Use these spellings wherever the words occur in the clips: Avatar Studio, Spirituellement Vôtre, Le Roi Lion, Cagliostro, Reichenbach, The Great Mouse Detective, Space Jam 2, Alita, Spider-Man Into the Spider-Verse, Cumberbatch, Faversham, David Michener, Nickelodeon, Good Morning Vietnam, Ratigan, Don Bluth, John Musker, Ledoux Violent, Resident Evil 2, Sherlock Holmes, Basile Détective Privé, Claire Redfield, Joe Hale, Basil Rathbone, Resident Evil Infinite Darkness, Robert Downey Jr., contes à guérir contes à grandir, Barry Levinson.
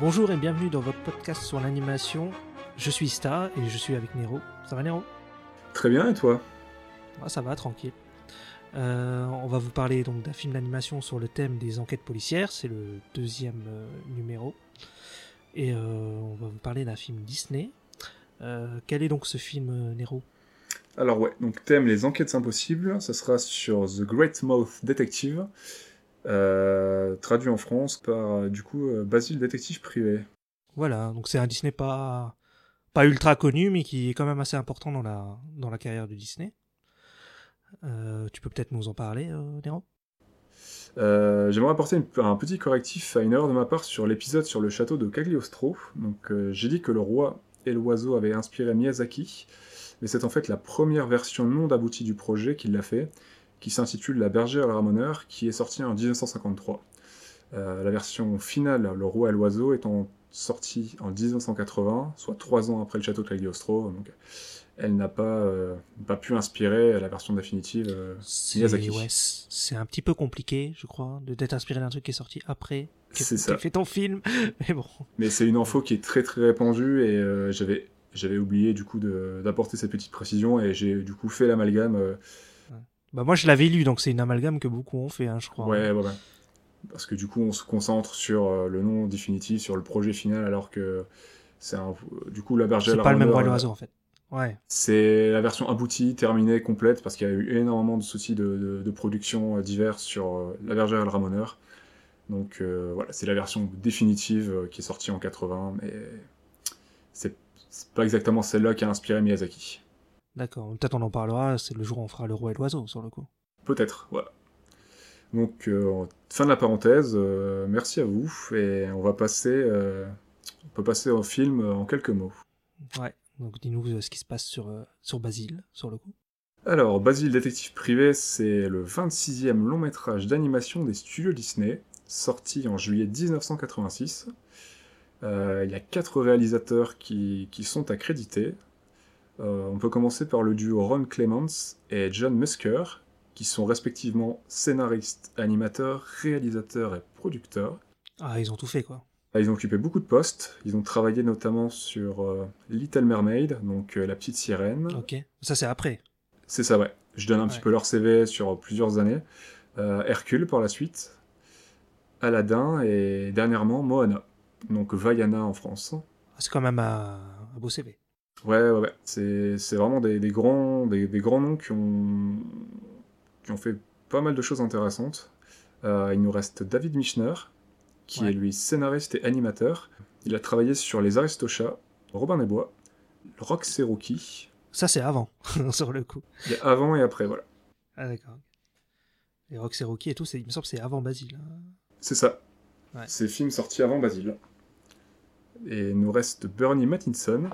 Bonjour et bienvenue dans votre podcast sur l'animation. Je suis Star et je suis avec Nero. Ça va Nero ? Très bien et toi ? Ah, ça va, tranquille. On va vous parler donc d'un film d'animation sur le thème des enquêtes policières. C'est le deuxième numéro. Et on va vous parler d'un film Disney. Quel est donc ce film, Nero ? Alors ouais, donc thème les enquêtes impossibles. Ça sera sur The Great Mouse Detective. Traduit en France par du coup Basile Détective Privé. Voilà, donc c'est un Disney pas ultra connu mais qui est quand même assez important dans la carrière de Disney. Tu peux peut-être nous en parler, Néron ? J'aimerais apporter un petit correctif à une erreur de ma part sur l'épisode sur le château de Cagliostro. Donc j'ai dit que Le Roi et l'Oiseau avaient inspiré Miyazaki, mais c'est en fait la première version non aboutie du projet qui l'a fait, qui s'intitule La Bergère et le Ramonneur, qui est sorti en 1953. La version finale, Le Roi et l'Oiseau, étant sortie en 1980, soit 3 ans après le château de Cagliostro, donc elle n'a pas pu inspirer la version définitive Miyazaki. Ouais, c'est un petit peu compliqué, je crois, d'être inspiré d'un truc qui est sorti après, qui fait ton film, mais bon. Mais c'est une info qui est très très répandue, et j'avais oublié du coup d'apporter cette petite précision, et j'ai du coup fait l'amalgame. Bah moi je l'avais lu, donc c'est une amalgame que beaucoup ont fait, je crois. Ouais. Parce que du coup on se concentre sur le nom définitif, sur le projet final, alors que c'est du coup La Bergère et le Ramonneur. C'est pas le même Roi et l'Oiseau en fait. Ouais. C'est la version aboutie, terminée, complète, parce qu'il y a eu énormément de soucis de production divers sur La Bergère et le Ramonneur. Donc voilà, c'est la version définitive qui est sortie en 80, mais c'est pas exactement celle-là qui a inspiré Miyazaki. D'accord, peut-être on en parlera, c'est le jour où on fera Le Roi et l'Oiseau, sur le coup. Peut-être, voilà. Donc, fin de la parenthèse, merci à vous, et on va passer, on peut passer au film en quelques mots. Ouais, donc dis-nous ce qui se passe sur Basile, sur le coup. Alors, Basile Détective Privé, c'est le 26e long métrage d'animation des studios Disney, sorti en juillet 1986. Il y a 4 réalisateurs qui sont accrédités. On peut commencer par le duo Ron Clements et John Musker, qui sont respectivement scénaristes, animateurs, réalisateurs et producteurs. Ah, ils ont tout fait, quoi. Ils ont occupé beaucoup de postes. Ils ont travaillé notamment sur Little Mermaid, donc La Petite Sirène. Ok, ça c'est après. C'est ça, ouais. Je donne un petit peu leur CV sur plusieurs années. Hercule par la suite, Aladdin et dernièrement Moana, donc Vaiana en France. C'est quand même un beau CV. Ouais. C'est vraiment des grands noms qui ont fait pas mal de choses intéressantes. Il nous reste David Michener, qui est lui scénariste et animateur. Il a travaillé sur Les Aristochats, Robin des Bois, Rox et Rookie. Ça, c'est avant, sur le coup. Il y a avant et après, voilà. Ah, d'accord. Et Rox et Rookie et tout, il me semble que c'est avant Basile. C'est ça. Ouais. C'est film sorti avant Basile. Et il nous reste Bernie Mattinson,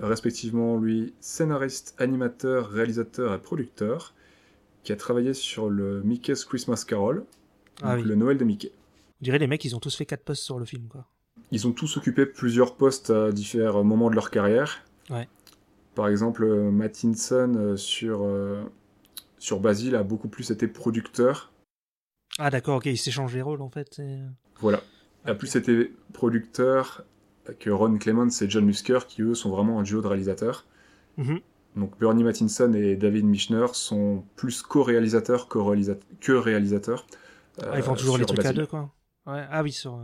respectivement lui scénariste, animateur, réalisateur et producteur, qui a travaillé sur le Mickey's Christmas Carol, le Noël de Mickey. On dirait les mecs, ils ont tous fait 4 postes sur le film, quoi. Ils ont tous occupé plusieurs postes à différents moments de leur carrière. Ouais. Par exemple, Mattinson sur Basile a beaucoup plus été producteur. Ah d'accord, ok, il s'échange les rôles en fait. Voilà, a plus été producteur que Ron Clements et John Musker, qui eux sont vraiment un duo de réalisateurs. Mm-hmm. Donc Bernie Mattinson et David Michener sont plus co-réalisateurs que réalisateurs. Ils font toujours les trucs Basile à deux, quoi. Ouais. Ah oui, sur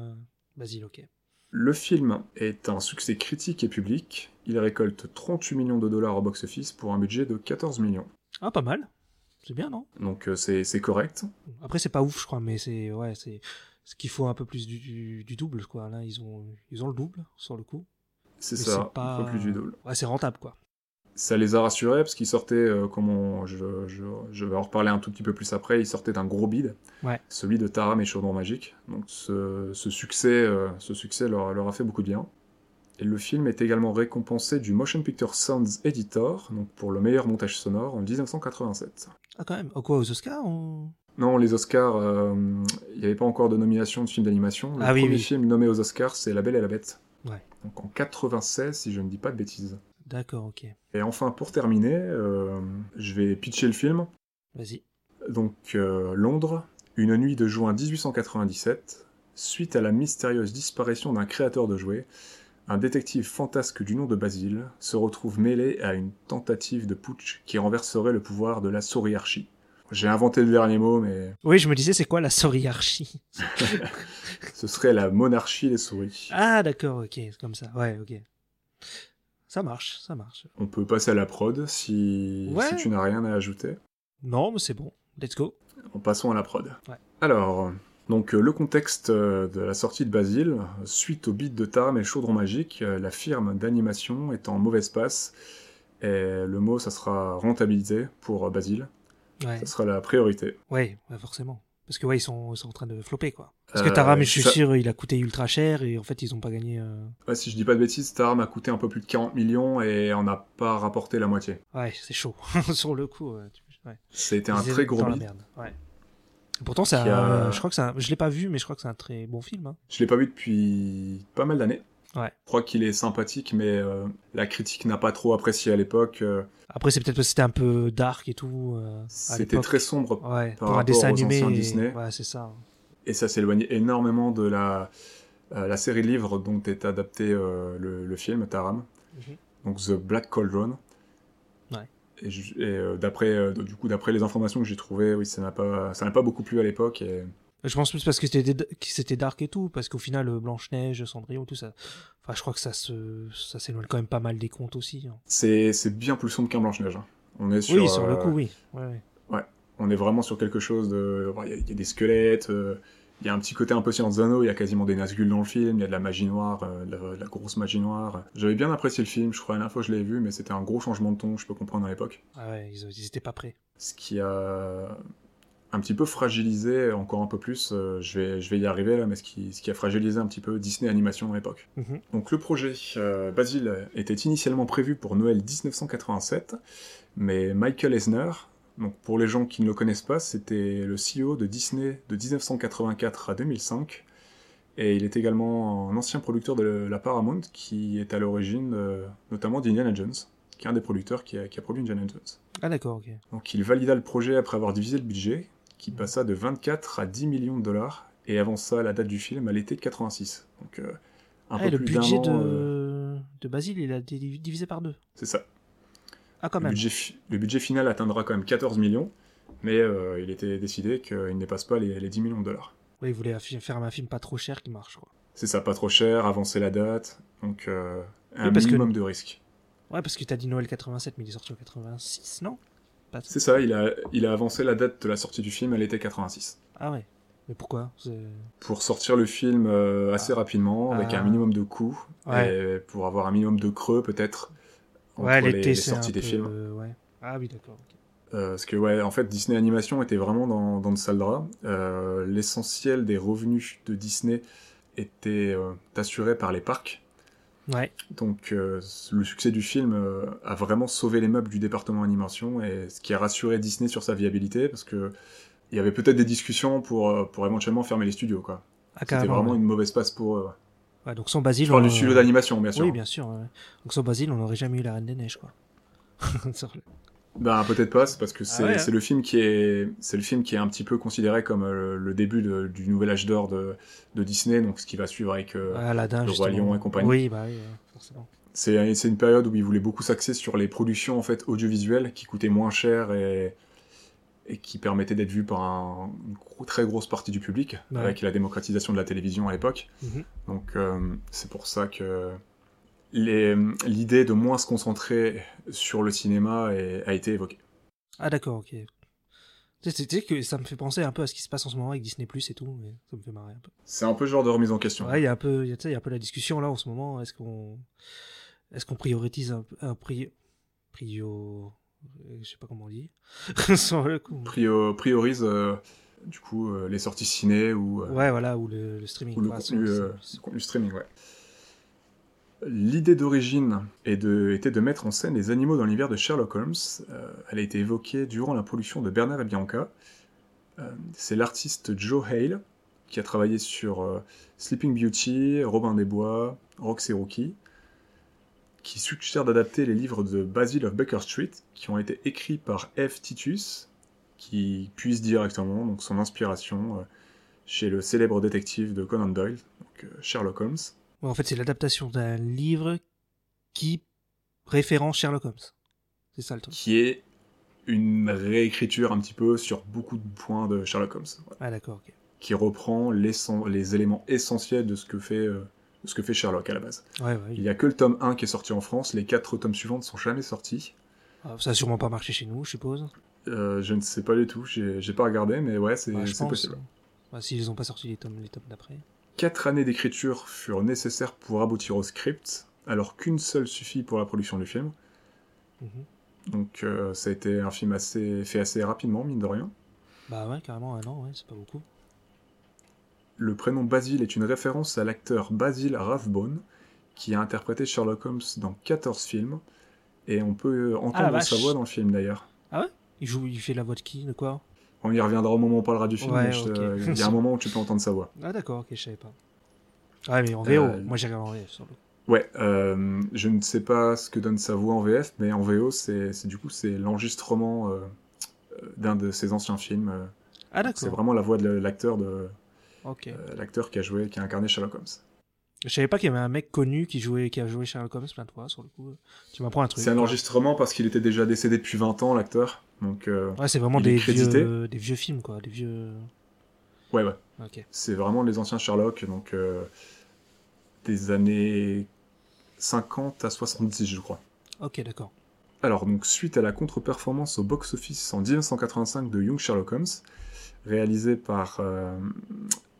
Basile, ok. Le film est un succès critique et public. Il récolte 38 millions de dollars au box-office pour un budget de 14 millions. Ah, pas mal. C'est bien, non ? Donc c'est correct. Après, c'est pas ouf, je crois, mais c'est... Ce qu'il faut un peu plus du double, quoi. Là, ils ont le double, sur le coup. C'est mais ça, un peu plus du double. Ouais, c'est rentable, quoi. Ça les a rassurés, parce qu'ils sortaient, je vais en reparler un tout petit peu plus après, ils sortaient d'un gros bide, celui de Taram et le Chaudron Magique. Donc ce succès leur a fait beaucoup de bien. Et le film est également récompensé du Motion Picture Sounds Editor, donc pour le meilleur montage sonore, en 1987. Ah, quand même. Aux Oscars Non, les Oscars, il n'y avait pas encore de nomination de film d'animation. Le premier film nommé aux Oscars, c'est La Belle et la Bête. Ouais. Donc en 96, si je ne dis pas de bêtises. D'accord, ok. Et enfin, pour terminer, je vais pitcher le film. Vas-y. Donc, Londres, une nuit de juin 1897, Suite à la mystérieuse disparition d'un créateur de jouets, un détective fantasque du nom de Basile se retrouve mêlé à une tentative de putsch qui renverserait le pouvoir de la souriarchie. J'ai inventé le dernier mot, mais... Oui, je me disais, c'est quoi la souriarchie? Ce serait la monarchie des souris. Ah, d'accord, ok, c'est comme ça, ouais, ok. Ça marche, ça marche. On peut passer à la prod si tu n'as rien à ajouter. Non, mais c'est bon, let's go. Passons à la prod. Ouais. Alors... Donc, le contexte de la sortie de Basile, suite au beat de Taram et le Chaudron Magique, la firme d'animation est en mauvaise passe, et le mot, ça sera rentabilité pour Basile. Ouais. Ça sera la priorité. Oui, ouais, forcément. Parce que, ouais, ils sont en train de flopper, quoi. Parce que Taram, je suis sûr, il a coûté ultra cher, et en fait, ils n'ont pas gagné... Ouais, si je dis pas de bêtises, Taram a coûté un peu plus de 40 millions, et on n'a pas rapporté la moitié. Ouais, c'est chaud. Sur le coup, ouais. C'était un très gros beat. Ouais. Pourtant, je crois que je l'ai pas vu, mais je crois que c'est un très bon film. Hein. Je l'ai pas vu depuis pas mal d'années. Ouais. Je crois qu'il est sympathique, mais la critique n'a pas trop apprécié à l'époque. Après, c'est peut-être parce que c'était un peu dark et tout. C'était très sombre par rapport aux anciens Disney. Ouais, c'est ça. Et ça s'éloignait énormément de la série de livres dont est adapté le film Taram. Mm-hmm. Donc The Black Cauldron. Et d'après les informations que j'ai trouvées, oui, ça n'a pas beaucoup plu à l'époque. Et... Je pense plus parce que c'était dark et tout, parce qu'au final, Blanche-Neige, Cendrillon, tout ça. Enfin, je crois que ça s'éloigne quand même pas mal des contes aussi. Hein. C'est bien plus sombre qu'un Blanche-Neige. Hein. On est sur. Oui, sur le coup, oui. Ouais, on est vraiment sur quelque chose de. Il y a des squelettes. Il y a un petit côté un peu Science Zano, il y a quasiment des Nazgûl dans le film, il y a de la magie noire, de la grosse magie noire. J'avais bien apprécié le film, je crois, la dernière fois que je l'ai vu, mais c'était un gros changement de ton, je peux comprendre à l'époque. Ah ouais, ils étaient pas prêts. Ce qui a un petit peu fragilisé, encore un peu plus, je vais y arriver là, mais ce qui a fragilisé un petit peu Disney Animation à l'époque. Mm-hmm. Donc le projet Basile était initialement prévu pour Noël 1987, mais Michael Eisner... Donc pour les gens qui ne le connaissent pas, c'était le CEO de Disney de 1984 à 2005, et il est également un ancien producteur de la Paramount qui est à l'origine notamment d'Indiana Jones, qui est un des producteurs qui a produit Indiana Jones. Ah d'accord, ok. Donc il valida le projet après avoir divisé le budget, qui passa de 24 à 10 millions de dollars, et avança la date du film à l'été de 86. Donc peu plus d'un an... Le budget de Basile, il a divisé par deux. C'est ça. Ah, quand même. Le budget final atteindra quand même 14 millions, mais il était décidé qu'il ne dépasse pas les 10 millions de dollars. Oui, il voulait faire un film pas trop cher qui marche, quoi. C'est ça, pas trop cher, avancer la date, donc un minimum de risque. Ouais, parce que t'as dit Noël 87, mais il est sorti en 86, non? C'est ça, il a avancé la date de la sortie du film à l'été 86. Ah ouais, mais pourquoi? Pour sortir le film assez rapidement, avec un minimum de coûts, et pour avoir un minimum de creux peut-être... Ouais, les sorties des films. Ah oui, d'accord. Okay. Parce que, en fait, Disney Animation était vraiment dans le sale drap. L'essentiel des revenus de Disney était assuré par les parcs. Ouais. Donc, le succès du film a vraiment sauvé les meubles du département animation, et ce qui a rassuré Disney sur sa viabilité, parce que il y avait peut-être des discussions pour éventuellement fermer les studios, quoi. Ah, c'était vraiment une mauvaise passe pour eux. Ouais, donc sans Basile, on parle du studio d'animation, bien sûr. Oui, bien sûr. Donc sans Basile, on n'aurait jamais eu la Reine des Neiges, quoi. Ben peut-être pas, c'est parce que c'est le film qui est un petit peu considéré comme le début du nouvel âge d'or de Disney, donc ce qui va suivre avec Aladdin, le Roi Lion et compagnie. Oui, bah oui, forcément. C'est une période où ils voulaient beaucoup s'axer sur les productions en fait audiovisuelles qui coûtaient moins cher et qui permettaient d'être vues par une très grosse partie du public, avec la démocratisation de la télévision à l'époque. Mm-hmm. Donc c'est pour ça que l'idée de moins se concentrer sur le cinéma a été évoquée. Ah d'accord, ok. Tu sais que ça me fait penser un peu à ce qui se passe en ce moment avec Disney+, et tout, mais ça me fait marrer un peu. C'est un peu genre de remise en question. Ouais, il y a un peu la discussion là en ce moment, est-ce qu'on priorise je sais pas comment on dit. Sur le coup. Priorise du coup les sorties ciné ou ou le streaming, ou le contenu streaming, ouais. L'idée d'origine était de mettre en scène les animaux dans l'univers de Sherlock Holmes. Elle a été évoquée durant la production de Bernard et Bianca. C'est l'artiste Joe Hale qui a travaillé sur Sleeping Beauty, Robin des Bois, Rox et Rookie, qui suggère d'adapter les livres de Basil of Baker Street, qui ont été écrits par F. Titus, qui puise directement donc son inspiration chez le célèbre détective de Conan Doyle, donc Sherlock Holmes. Ouais, en fait, c'est l'adaptation d'un livre qui référence Sherlock Holmes. C'est ça le truc. Qui est une réécriture un petit peu sur beaucoup de points de Sherlock Holmes. Voilà. Ah d'accord, ok. Qui reprend les éléments essentiels de ce que fait Sherlock à la base. Ouais. Il n'y a que le tome 1 qui est sorti en France, les 4 tomes suivants ne sont jamais sortis. Ah, ça n'a sûrement pas marché chez nous, je suppose. Je ne sais pas du tout, j'ai pas regardé, mais ouais, c'est possible. Bah, s'ils n'ont pas sorti les tomes d'après. 4 années d'écriture furent nécessaires pour aboutir au script, alors qu'une seule suffit pour la production du film. Mm-hmm. Donc ça a été un film assez rapidement, mine de rien. Bah ouais, carrément 1 an, ouais, c'est pas beaucoup. Le prénom Basile est une référence à l'acteur Basil Rathbone, qui a interprété Sherlock Holmes dans 14 films, et on peut entendre sa voix dans le film d'ailleurs. Ah ouais ? Il fait la voix de qui ? De quoi ? On y reviendra au moment où on parlera du film, ouais, mais okay. Il y a un moment où tu peux entendre sa voix. Ah d'accord, ok, je savais pas. Ah mais en VO, moi j'ai regardé en VF sur le... Ouais, je ne sais pas ce que donne sa voix en VF, mais en VO, c'est l'enregistrement d'un de ses anciens films. Ah d'accord. C'est vraiment la voix de l'acteur de... Okay. L'acteur qui a incarné Sherlock Holmes. Je savais pas qu'il y avait un mec connu qui a joué Sherlock Holmes plein de fois, sur le coup. Tu m'apprends un truc. C'est un enregistrement parce qu'il était déjà décédé depuis 20 ans, l'acteur. Donc, ouais, c'est vraiment des vieux films, quoi. Des vieux... Ouais. Okay. C'est vraiment les anciens Sherlock, donc des années 50 à 70, je crois. Ok, d'accord. Alors, donc, suite à la contre-performance au box-office en 1985 de Young Sherlock Holmes, réalisé par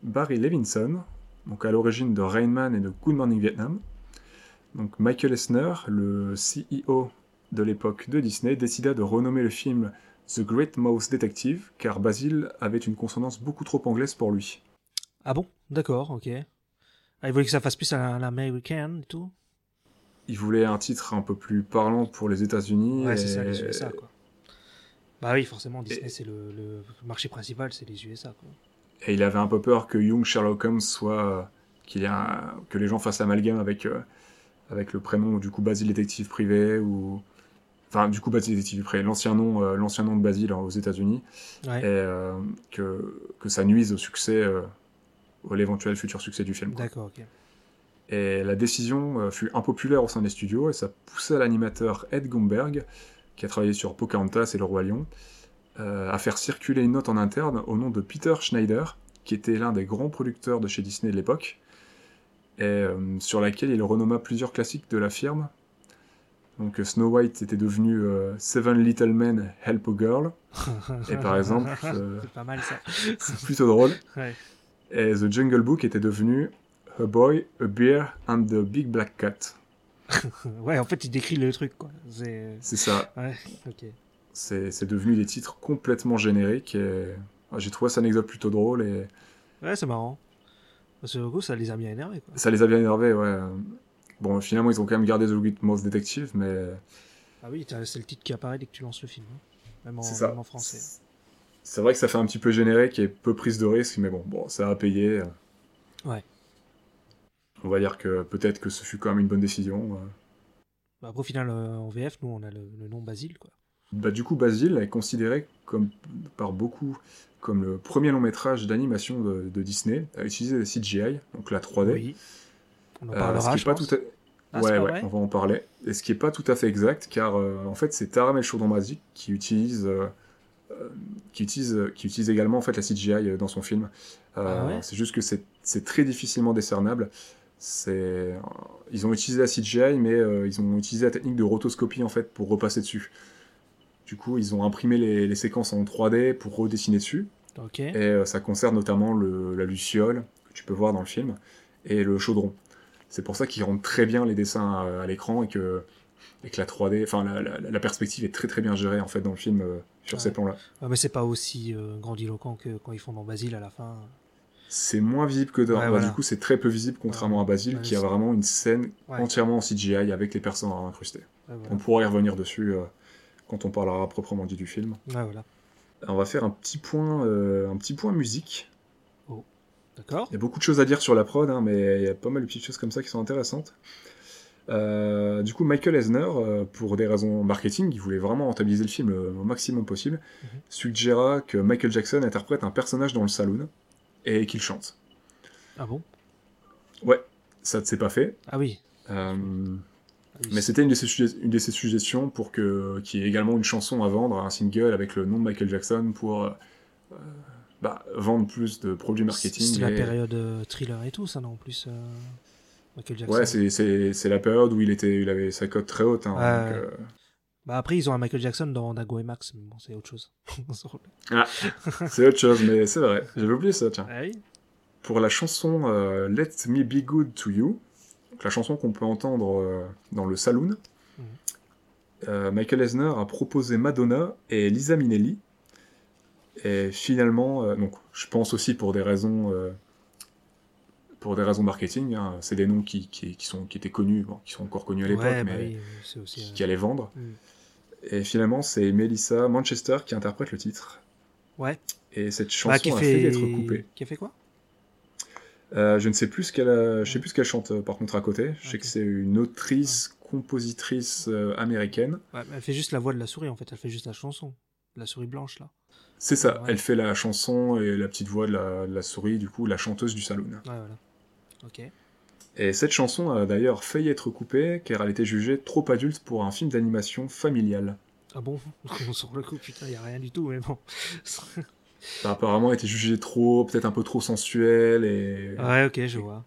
Barry Levinson, donc à l'origine de Rain Man et de Good Morning Vietnam. Donc Michael Eisner, le CEO de l'époque de Disney, décida de renommer le film The Great Mouse Detective, car Basile avait une consonance beaucoup trop anglaise pour lui. Ah bon ? D'accord, ok. Ah, il voulait que ça fasse plus à l'américaine et tout ? Il voulait un titre un peu plus parlant pour les États-Unis. Ouais, c'est ça, les USA, quoi. Bah oui, forcément, Disney, c'est le marché principal, c'est les USA, quoi. Et il avait un peu peur que Young Sherlock Holmes soit... que les gens fassent amalgame avec le prénom, du coup, Basile Détective Privé, ou... Enfin, du coup, Basile Détective Privé, l'ancien nom de Basile aux États-Unis, ouais. Et que ça nuise au succès, à l'éventuel futur succès du film, quoi. D'accord, ok. Et la décision fut impopulaire au sein des studios, et ça poussa l'animateur Ed Gomberg, qui a travaillé sur Pocahontas et Le Roi Lion, à faire circuler une note en interne au nom de Peter Schneider, qui était l'un des grands producteurs de chez Disney de l'époque, et sur laquelle il renomma plusieurs classiques de la firme. Donc Snow White était devenu Seven Little Men Help a Girl, et par exemple... c'est pas mal ça. C'est plutôt drôle. Ouais. Et The Jungle Book était devenu A Boy, A Bear and the Big Black Cat. Ouais, en fait, il décrit le truc, quoi. C'est ça. Ouais, ok. C'est devenu des titres complètement génériques. Et... Ah, j'ai trouvé ça une anecdote plutôt drôle. Et... Ouais, c'est marrant. Parce que, du coup, ça les a bien énervés, quoi. Ça les a bien énervés, ouais. Bon, finalement, ils ont quand même gardé The Great Mouse Detective, mais... Ah oui, c'est le titre qui apparaît dès que tu lances le film, hein. Même en français. C'est vrai que ça fait un petit peu générique et peu prise de risque, mais bon, ça a payé. Ouais. On va dire que peut-être que ce fut quand même une bonne décision. Après, au final, en VF, nous, on a le nom Basile, quoi. Bah, du coup, Basile est considéré par beaucoup comme le premier long métrage d'animation de Disney à utiliser des CGI, donc la 3D. Oui. On en parlera, je pense. Ouais, on va en parler. Et ce qui n'est pas tout à fait exact, car en fait, c'est Taram et le Chaudron Magique qui utilise... Qui utilise également en fait la CGI dans son film. Ah ouais. C'est juste que c'est très difficilement décernable. Ils ont utilisé la CGI, mais ils ont utilisé la technique de rotoscopie en fait pour repasser dessus. Du coup, ils ont imprimé les séquences en 3D pour redessiner dessus. Okay. Et ça concerne notamment la Luciole, que tu peux voir dans le film, et le chaudron. C'est pour ça qu'ils rendent très bien les dessins à l'écran et que la 3D, enfin la perspective est très très bien gérée en fait dans le film sur ces plans-là. Ouais, mais c'est pas aussi grandiloquent que quand ils font dans Basile à la fin. C'est moins visible que dans. Ouais, voilà. Du coup, c'est très peu visible contrairement à Basile qui a vraiment une scène entièrement en CGI avec les personnes incrustées. Ouais, voilà. On pourra y revenir dessus quand on parlera proprement dit du film. Ouais, voilà. On va faire un petit point musique. Oh, d'accord. Il y a beaucoup de choses à dire sur la prod, hein, mais il y a pas mal de petites choses comme ça qui sont intéressantes. Du coup, Michael Eisner, pour des raisons marketing, il voulait vraiment rentabiliser le film au maximum possible, suggéra que Michael Jackson interprète un personnage dans le saloon. et qu'il chante. Ah bon? Ouais, ça ne s'est pas fait. Ah oui. Mais c'était une de ses suggestions pour qu'il y ait également une chanson à vendre, un single avec le nom de Michael Jackson pour vendre plus de produits marketing. C'était la période Thriller et tout ça, non? En plus, Michael Jackson. Ouais, c'est la période où il avait sa cote très haute. Hein, donc, après, ils ont un Michael Jackson dans Dago et Max, mais bon, c'est autre chose. C'est autre chose, mais c'est vrai. J'avais oublié ça, tiens. Ah oui. Pour la chanson Let Me Be Good To You, donc la chanson qu'on peut entendre dans le saloon, Michael Eisner a proposé Madonna et Liza Minnelli. Et finalement, donc, je pense aussi pour des raisons marketing, hein, c'est des noms qui étaient connus, qui sont encore connus à l'époque, qui allaient vendre. Mm. Et finalement, c'est Melissa Manchester qui interprète le titre. Ouais. Et cette chanson a fait être coupée. Qui a fait quoi? Je ne sais plus ce qu'elle chante par contre à côté. Je sais que c'est une autrice, compositrice américaine. Ouais, elle fait juste la voix de la souris en fait. Elle fait juste la chanson, la souris blanche là. C'est ça. Ouais. Elle fait la chanson et la petite voix de la souris, du coup la chanteuse du saloon. Ouais, voilà. Okay. Et cette chanson a d'ailleurs failli être coupée car elle était jugée trop adulte pour un film d'animation familial. Ah bon? On sort le coup, putain, il n'y a rien du tout, mais bon. Ça a apparemment été jugée peut-être un peu trop sensuelle. Et... Ouais, ok, je vois.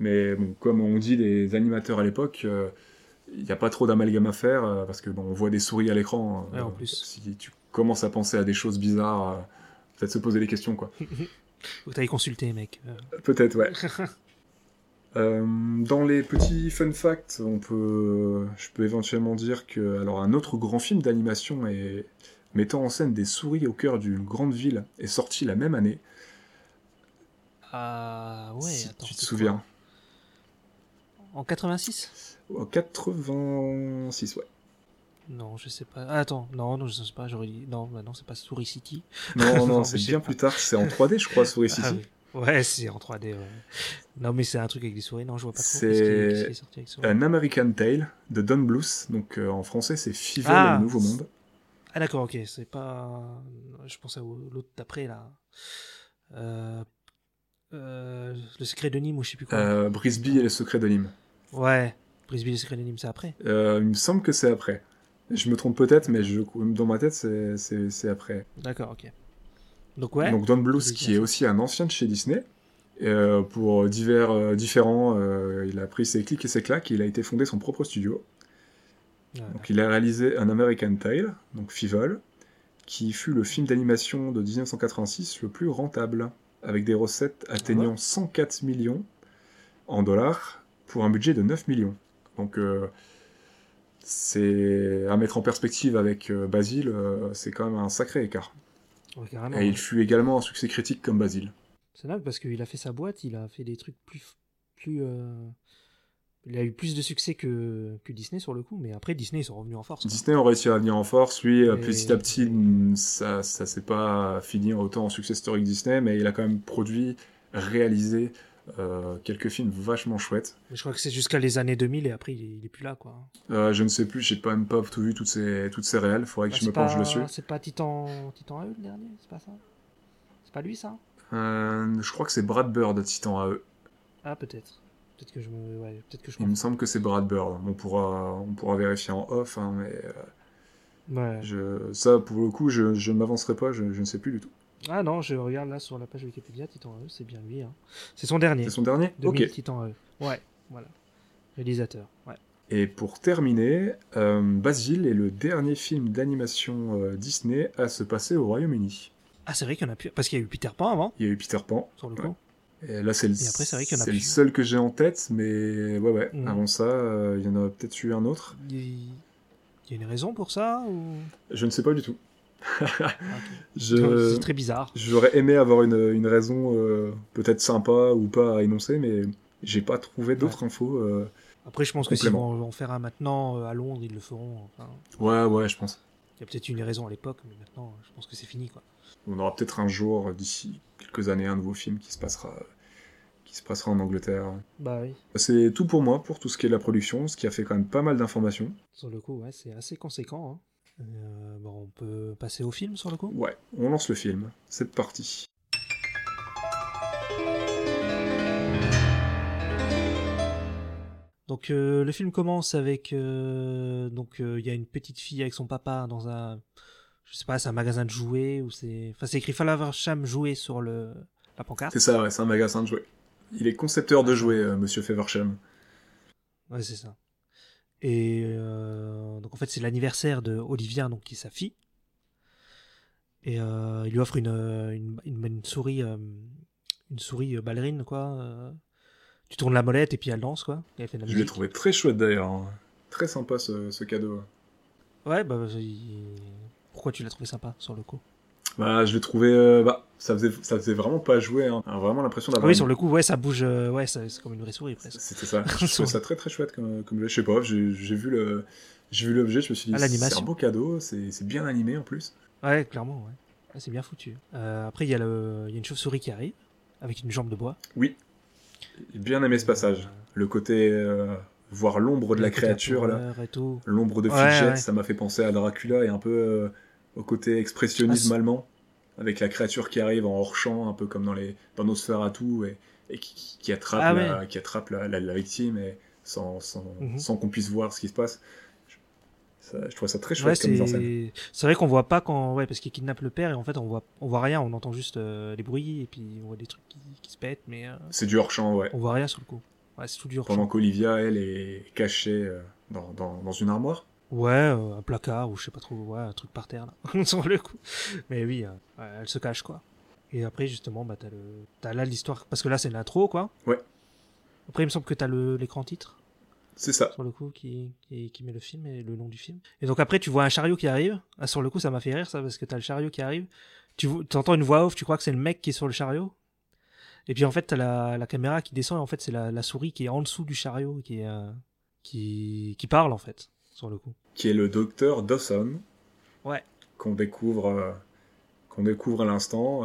Mais bon, comme on dit les animateurs à l'époque, il n'y a pas trop d'amalgame à faire parce que on voit des souris à l'écran. Ouais, en plus. Si tu commences à penser à des choses bizarres, peut-être se poser des questions, quoi. Faut que t'ailles consulter, mec. Peut-être, ouais. Dans les petits fun facts, je peux éventuellement dire que, un autre grand film d'animation mettant en scène des souris au cœur d'une grande ville est sorti la même année. Ah ouais. Si attends, tu te souviens. En 86. En 86, ouais. Non, je sais pas. Ah, attends, non, je sais pas. J'aurais dit non, c'est pas Souris City. Non, c'est bien plus tard. C'est en 3D, je crois, Souris City. Ah, oui. Ouais, c'est en 3D. Ouais. Non, mais c'est un truc avec des souris. Non, je vois pas trop. C'est sorti avec souris. An American Tail de Don Bluth. Donc en français, c'est Fivel et le Nouveau Monde. Ah d'accord, ok. C'est pas. Je pensais à l'autre d'après là. Le secret de Nîmes ou je sais plus quoi. Brisby et le secret de Nîmes. Ouais, Brisby et le secret de Nîmes, c'est après. Il me semble que c'est après. Je me trompe peut-être, mais dans ma tête, c'est après. D'accord, ok. Donc, ouais. Donc Don Bluth, qui est aussi un ancien de chez Disney, pour différents, il a pris ses clics et ses claques, et il a été fondé son propre studio. Voilà. Donc il a réalisé An American Tail, donc Fievel, qui fut le film d'animation de 1986 le plus rentable, avec des recettes atteignant 104 millions en dollars pour un budget de 9 millions. Donc... c'est à mettre en perspective avec Basile, c'est quand même un sacré écart. Ouais, carrément, et il fut également un succès critique comme Basile. C'est dingue parce qu'il a fait sa boîte, il a fait des trucs plus il a eu plus de succès que Disney sur le coup, mais après Disney ils sont revenus en force. Disney ont réussi à venir en force, lui petit à petit ça s'est pas fini autant en succès historique Disney, mais il a quand même produit, réalisé quelques films vachement chouettes. Je crois que c'est jusqu'à les années 2000 et après il est plus là quoi. Je ne sais plus, j'ai pas même pas tout vu toutes ces réelles. Faudrait que je me penche dessus. C'est pas Titan AE le dernier, c'est pas ça. C'est pas lui ça. Je crois que c'est Brad Bird Titan AE. Ah peut-être que je me, ouais, peut-être que je. Il me semble que c'est Brad Bird. On pourra vérifier en off, hein, mais. Ouais. Ça pour le coup je ne m'avancerai pas, je ne sais plus du tout. Ah non, je regarde là sur la page Wikipédia, Titan AE, c'est bien lui. Hein. C'est son dernier. C'est son dernier 2000, ok. Titan AE. Ouais, voilà. Réalisateur, ouais. Et pour terminer, Basile est le dernier film d'animation Disney à se passer au Royaume-Uni. Ah, c'est vrai qu'il y en a plus. Parce qu'il y a eu Peter Pan avant. Il y a eu Peter Pan. Sur le coup. Ouais. Et là, c'est le seul que j'ai en tête, mais ouais. Mm. Avant ça, il y en a peut-être eu un autre. Il y a une raison pour ça ou... Je ne sais pas du tout. C'est très bizarre. J'aurais aimé avoir une raison peut-être sympa ou pas à énoncer, mais j'ai pas trouvé d'autres infos. Après, je pense que s'ils vont en faire un maintenant à Londres, ils le feront. Enfin, ouais, je pense. Il y a peut-être une raison à l'époque, mais maintenant, je pense que c'est fini, quoi. On aura peut-être un jour, d'ici quelques années, un nouveau film qui se passera en Angleterre. Bah oui. C'est tout pour moi, pour tout ce qui est de la production, ce qui a fait quand même pas mal d'informations. Sur le coup, ouais, c'est assez conséquent, hein. On peut passer au film sur le coup ? Ouais, on lance le film, c'est parti. Donc le film commence avec il y a une petite fille avec son papa dans un, je sais pas, c'est un magasin de jouets ou c'est, enfin c'est écrit Faversham jouets sur la pancarte. C'est ça, ouais, c'est un magasin de jouets. Il est concepteur de jouets, monsieur Faversham. Ouais, c'est ça. Et donc en fait c'est l'anniversaire de Olivia, donc qui est sa fille. Et il lui offre une souris ballerine quoi. Tu tournes la molette et puis elle danse quoi. Elle fait de la musique. Je l'ai trouvé très chouette d'ailleurs, très sympa ce cadeau. Ouais bah pourquoi tu l'as trouvé sympa sur le coup? Bah je l'ai trouvé ça faisait vraiment pas jouer hein. Vraiment l'impression d'avoir. Oui sur le coup ouais ça bouge ouais ça, c'est comme une vraie souris presque. C'était ça. Je trouvais ça très très chouette comme je sais pas j'ai vu l'objet, je me suis dit c'est un beau cadeau, c'est bien animé en plus. Ouais, clairement, ouais. C'est bien foutu. Après, il y a une chauve-souris qui arrive, avec une jambe de bois. Oui. Bien aimé ce passage. Le côté, voir l'ombre de la créature, là. Et tout. L'ombre de Flichette, ouais. Ça m'a fait penser à Dracula et un peu au côté expressionnisme allemand, avec la créature qui arrive en hors-champ, un peu comme dans nos sphères à tout, et qui attrape, qui attrape la victime, et sans qu'on puisse voir ce qui se passe. Ça, je trouve ça très chouette comme mise en scène. C'est vrai qu'on voit pas quand parce qu'il kidnappe le père et en fait on voit rien, on entend juste les bruits et puis on voit des trucs qui se pètent mais c'est du hors-champ ouais. On voit rien sur le coup. Ouais, c'est tout du hors-champ. Pendant qu'Olivia elle est cachée dans une armoire. Ouais, un placard ou je sais pas trop, ouais, un truc par terre là. Sur le coup. Mais oui, elle se cache quoi. Et après justement bah t'as là l'histoire parce que là c'est l'intro quoi. Ouais. Après il me semble que t'as l'écran titre. C'est ça. Sur le coup, qui met le film et le nom du film. Et donc après, tu vois un chariot qui arrive. Ah, sur le coup, ça m'a fait rire, ça, parce que t'as le chariot qui arrive. Tu entends une voix off, tu crois que c'est le mec qui est sur le chariot. Et puis en fait, t'as la caméra qui descend et en fait, c'est la souris qui est en dessous du chariot, qui parle en fait, sur le coup. Qui est le docteur Dawson. Ouais. Qu'on découvre à l'instant.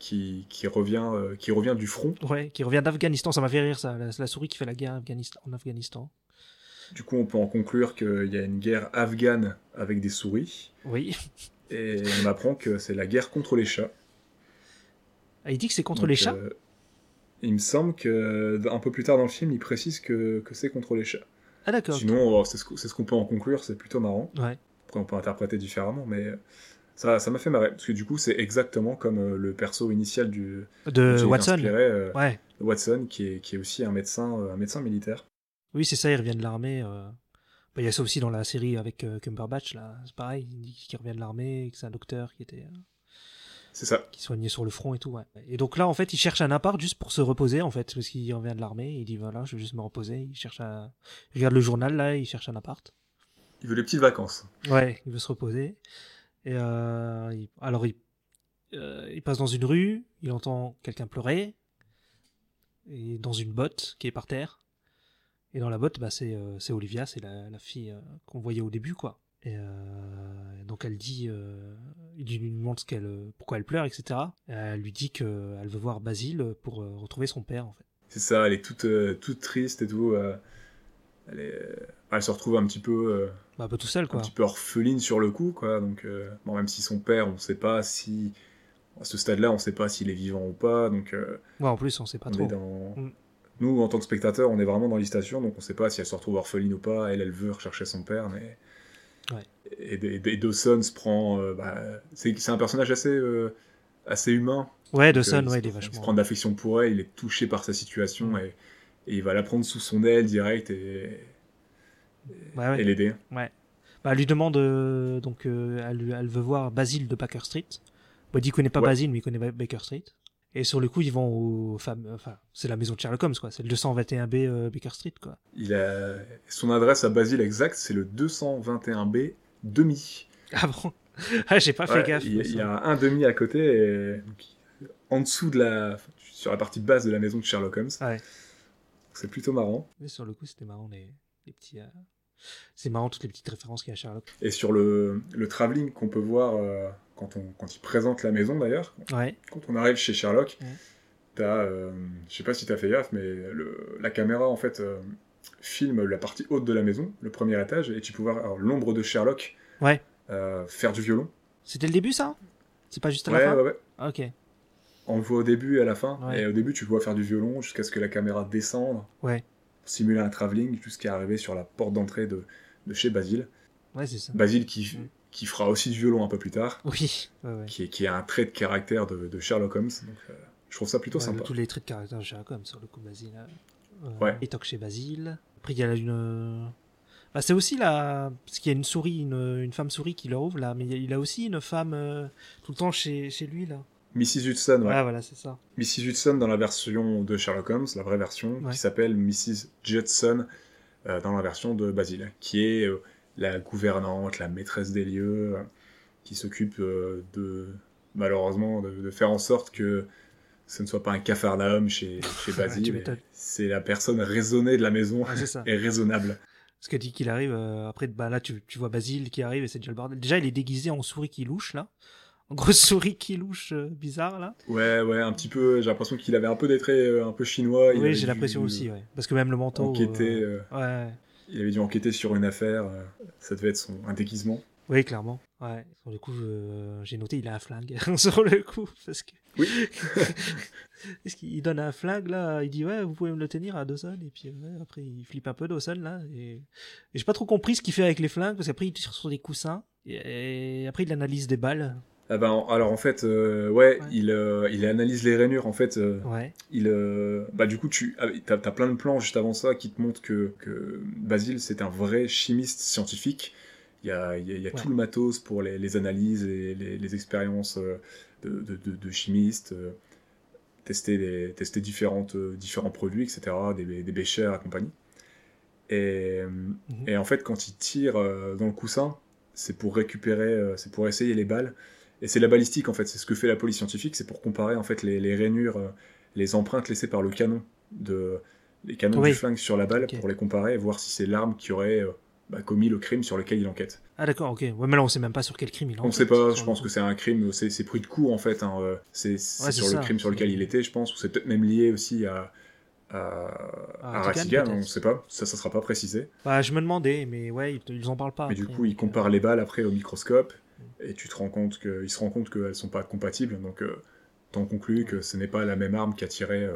Qui revient du front. Ouais, qui revient d'Afghanistan, ça m'a fait rire ça, la souris qui fait la guerre en Afghanistan. Du coup, on peut en conclure qu'il y a une guerre afghane avec des souris. Oui. Et on apprend que c'est la guerre contre les chats. Ah, il dit que c'est contre les chats ? Il me semble qu'un peu plus tard dans le film, il précise que c'est contre les chats. Ah d'accord. Sinon, okay. C'est ce qu'on peut en conclure, c'est plutôt marrant. Ouais. Après, on peut interpréter différemment, mais... Ça m'a fait marrer, parce que du coup, c'est exactement comme le perso initial de Watson. Ouais. Watson, qui est aussi un médecin militaire. Oui, c'est ça, il revient de l'armée. Bah, il y a ça aussi dans la série avec Cumberbatch, là. C'est pareil, il dit qu'il revient de l'armée, que c'est un docteur qui était... c'est ça. Qui soignait sur le front et tout, ouais. Et donc là, en fait, il cherche un appart juste pour se reposer, en fait, parce qu'il revient de l'armée, il dit, voilà, je vais juste me reposer, il regarde le journal, là, il cherche un appart. Il veut les petites vacances. Ouais, il veut se reposer. Et il passe dans une rue, il entend quelqu'un pleurer, et dans une botte qui est par terre. Et dans la botte, bah, c'est Olivia, c'est la fille qu'on voyait au début, quoi. Et donc elle dit, il lui demande pourquoi elle pleure, etc. Et elle lui dit qu'elle veut voir Basile pour retrouver son père, en fait. C'est ça, elle est toute triste et tout. Elle se retrouve un petit peu... un peu tout seul, quoi. Un petit peu orpheline sur le coup, quoi. Donc, même si son père, on sait pas si... À ce stade-là, on sait pas s'il est vivant ou pas, donc... Ouais, en plus, on sait pas trop. Nous, en tant que spectateurs, on est vraiment dans l'hésitation, donc on sait pas si elle se retrouve orpheline ou pas. Elle veut rechercher son père, mais... Ouais. Et Dawson se prend... c'est un personnage assez humain. Ouais, donc, Dawson, il est vachement... Il se prend de l'affection pour elle, il est touché par sa situation, et il va la prendre sous son aile direct et l'aider. Ouais. Bah, elle lui demande, elle veut voir Basile de Baker Street. Bah, il dit qu'il connaît pas Basile, mais il connaît Baker Street. Et sur le coup, ils vont c'est la maison de Sherlock Holmes, quoi. C'est le 221B Baker Street, quoi. Son adresse à Basile exacte, c'est le 221B demi. Ah bon? Ah, j'ai pas fait gaffe. Il y a un demi à côté, en dessous sur la partie basse de la maison de Sherlock Holmes. Ouais. C'est plutôt marrant. Mais sur le coup, c'était marrant les petits. C'est marrant toutes les petites références qu'il y a à Sherlock. Et sur le travelling qu'on peut voir quand il présente la maison d'ailleurs. Ouais. Quand on arrive chez Sherlock, t'as, je sais pas si t'as fait gaffe, mais la caméra en fait filme la partie haute de la maison, le premier étage, et tu peux voir l'ombre de Sherlock. Ouais. Faire du violon. C'était le début, ça ? C'est pas juste à la fin ? Ouais. Ah, ok. On le voit au début et à la fin. Ouais. Et au début, tu le vois faire du violon jusqu'à ce que la caméra descende. Ouais. simuler un travelling jusqu'à arriver sur la porte d'entrée de chez Basile. Ouais, c'est ça. Basile qui fera aussi du violon un peu plus tard. Oui. Ouais, ouais. Qui a un trait de caractère de Sherlock Holmes. Donc, je trouve ça plutôt sympa. Tous les traits de caractère de Sherlock Holmes, sur le coup, Basile. Ouais. Et toque chez Basile. Après, il y a une... Bah, c'est aussi là, parce qu'il y a une souris, une femme souris qui leur ouvre là, mais il a aussi une femme tout le temps chez lui là. Mrs. Hudson, ouais. Ah, voilà, c'est ça. Mrs. Hudson dans la version de Sherlock Holmes, la vraie version, ouais. Qui s'appelle Mrs. Judson dans la version de Basile, qui est la gouvernante, la maîtresse des lieux, qui s'occupe malheureusement, de faire en sorte que ce ne soit pas un cafarnaum chez Basile. Ouais, c'est la personne raisonnée de la maison, ouais, et raisonnable. Parce que dit qu'il arrive, après, bah, là, tu vois Basile qui arrive et c'est déjà le bordel. Déjà, il est déguisé en souris qui louche, là. En grosse souris qui louche, bizarre, là. Ouais, un petit peu. J'ai l'impression qu'il avait un peu des traits un peu chinois. Oui, j'ai l'impression aussi, ouais. Parce que même le manteau... Enquêter, ouais. Il avait dû enquêter sur une affaire. Ça devait être un déguisement. Oui, clairement. Ouais. Sur le coup, j'ai noté, il a un flingue. Sur le coup, parce que... Oui. Est-ce qu'il donne un flingue là, il dit ouais vous pouvez me le tenir à Dawson et puis ouais, après il flippe un peu Dawson là et j'ai pas trop compris ce qu'il fait avec les flingues parce qu'après il tire sur des coussins et après il analyse des balles. Ah ben alors en fait ouais. Il analyse les rainures en fait ouais. Bah du coup t'as plein de plans juste avant ça qui te montrent que Basile c'est un vrai chimiste scientifique. Il y a ouais. Tout le matos pour les analyses et les expériences de chimistes, tester différents produits, etc., des béchers et compagnie. Et en fait, quand il tire dans le coussin, c'est pour récupérer, c'est pour essayer les balles. Et c'est la balistique, en fait, c'est ce que fait la police scientifique, c'est pour comparer en fait, les rainures, les empreintes laissées par le canon, les canons oui. Du flingue sur la balle, okay. Pour les comparer et voir si c'est l'arme qui aurait... commis le crime sur lequel il enquête. Ah d'accord, ok. Ouais, mais là on sait même pas sur quel crime il enquête. On sait pas, je pense que c'est un crime, c'est pris de court en fait. Hein. C'est sur ça, le crime sur lequel il était, je pense, ou c'est peut-être même lié aussi à Ratigan, on sait pas, ça sera pas précisé. Bah je me demandais, mais ouais, ils en parlent pas. Mais après, du coup, ils comparent les balles après au microscope, et ils se rendent compte qu'elles sont pas compatibles, donc t'en conclus que ce n'est pas la même arme qui a tiré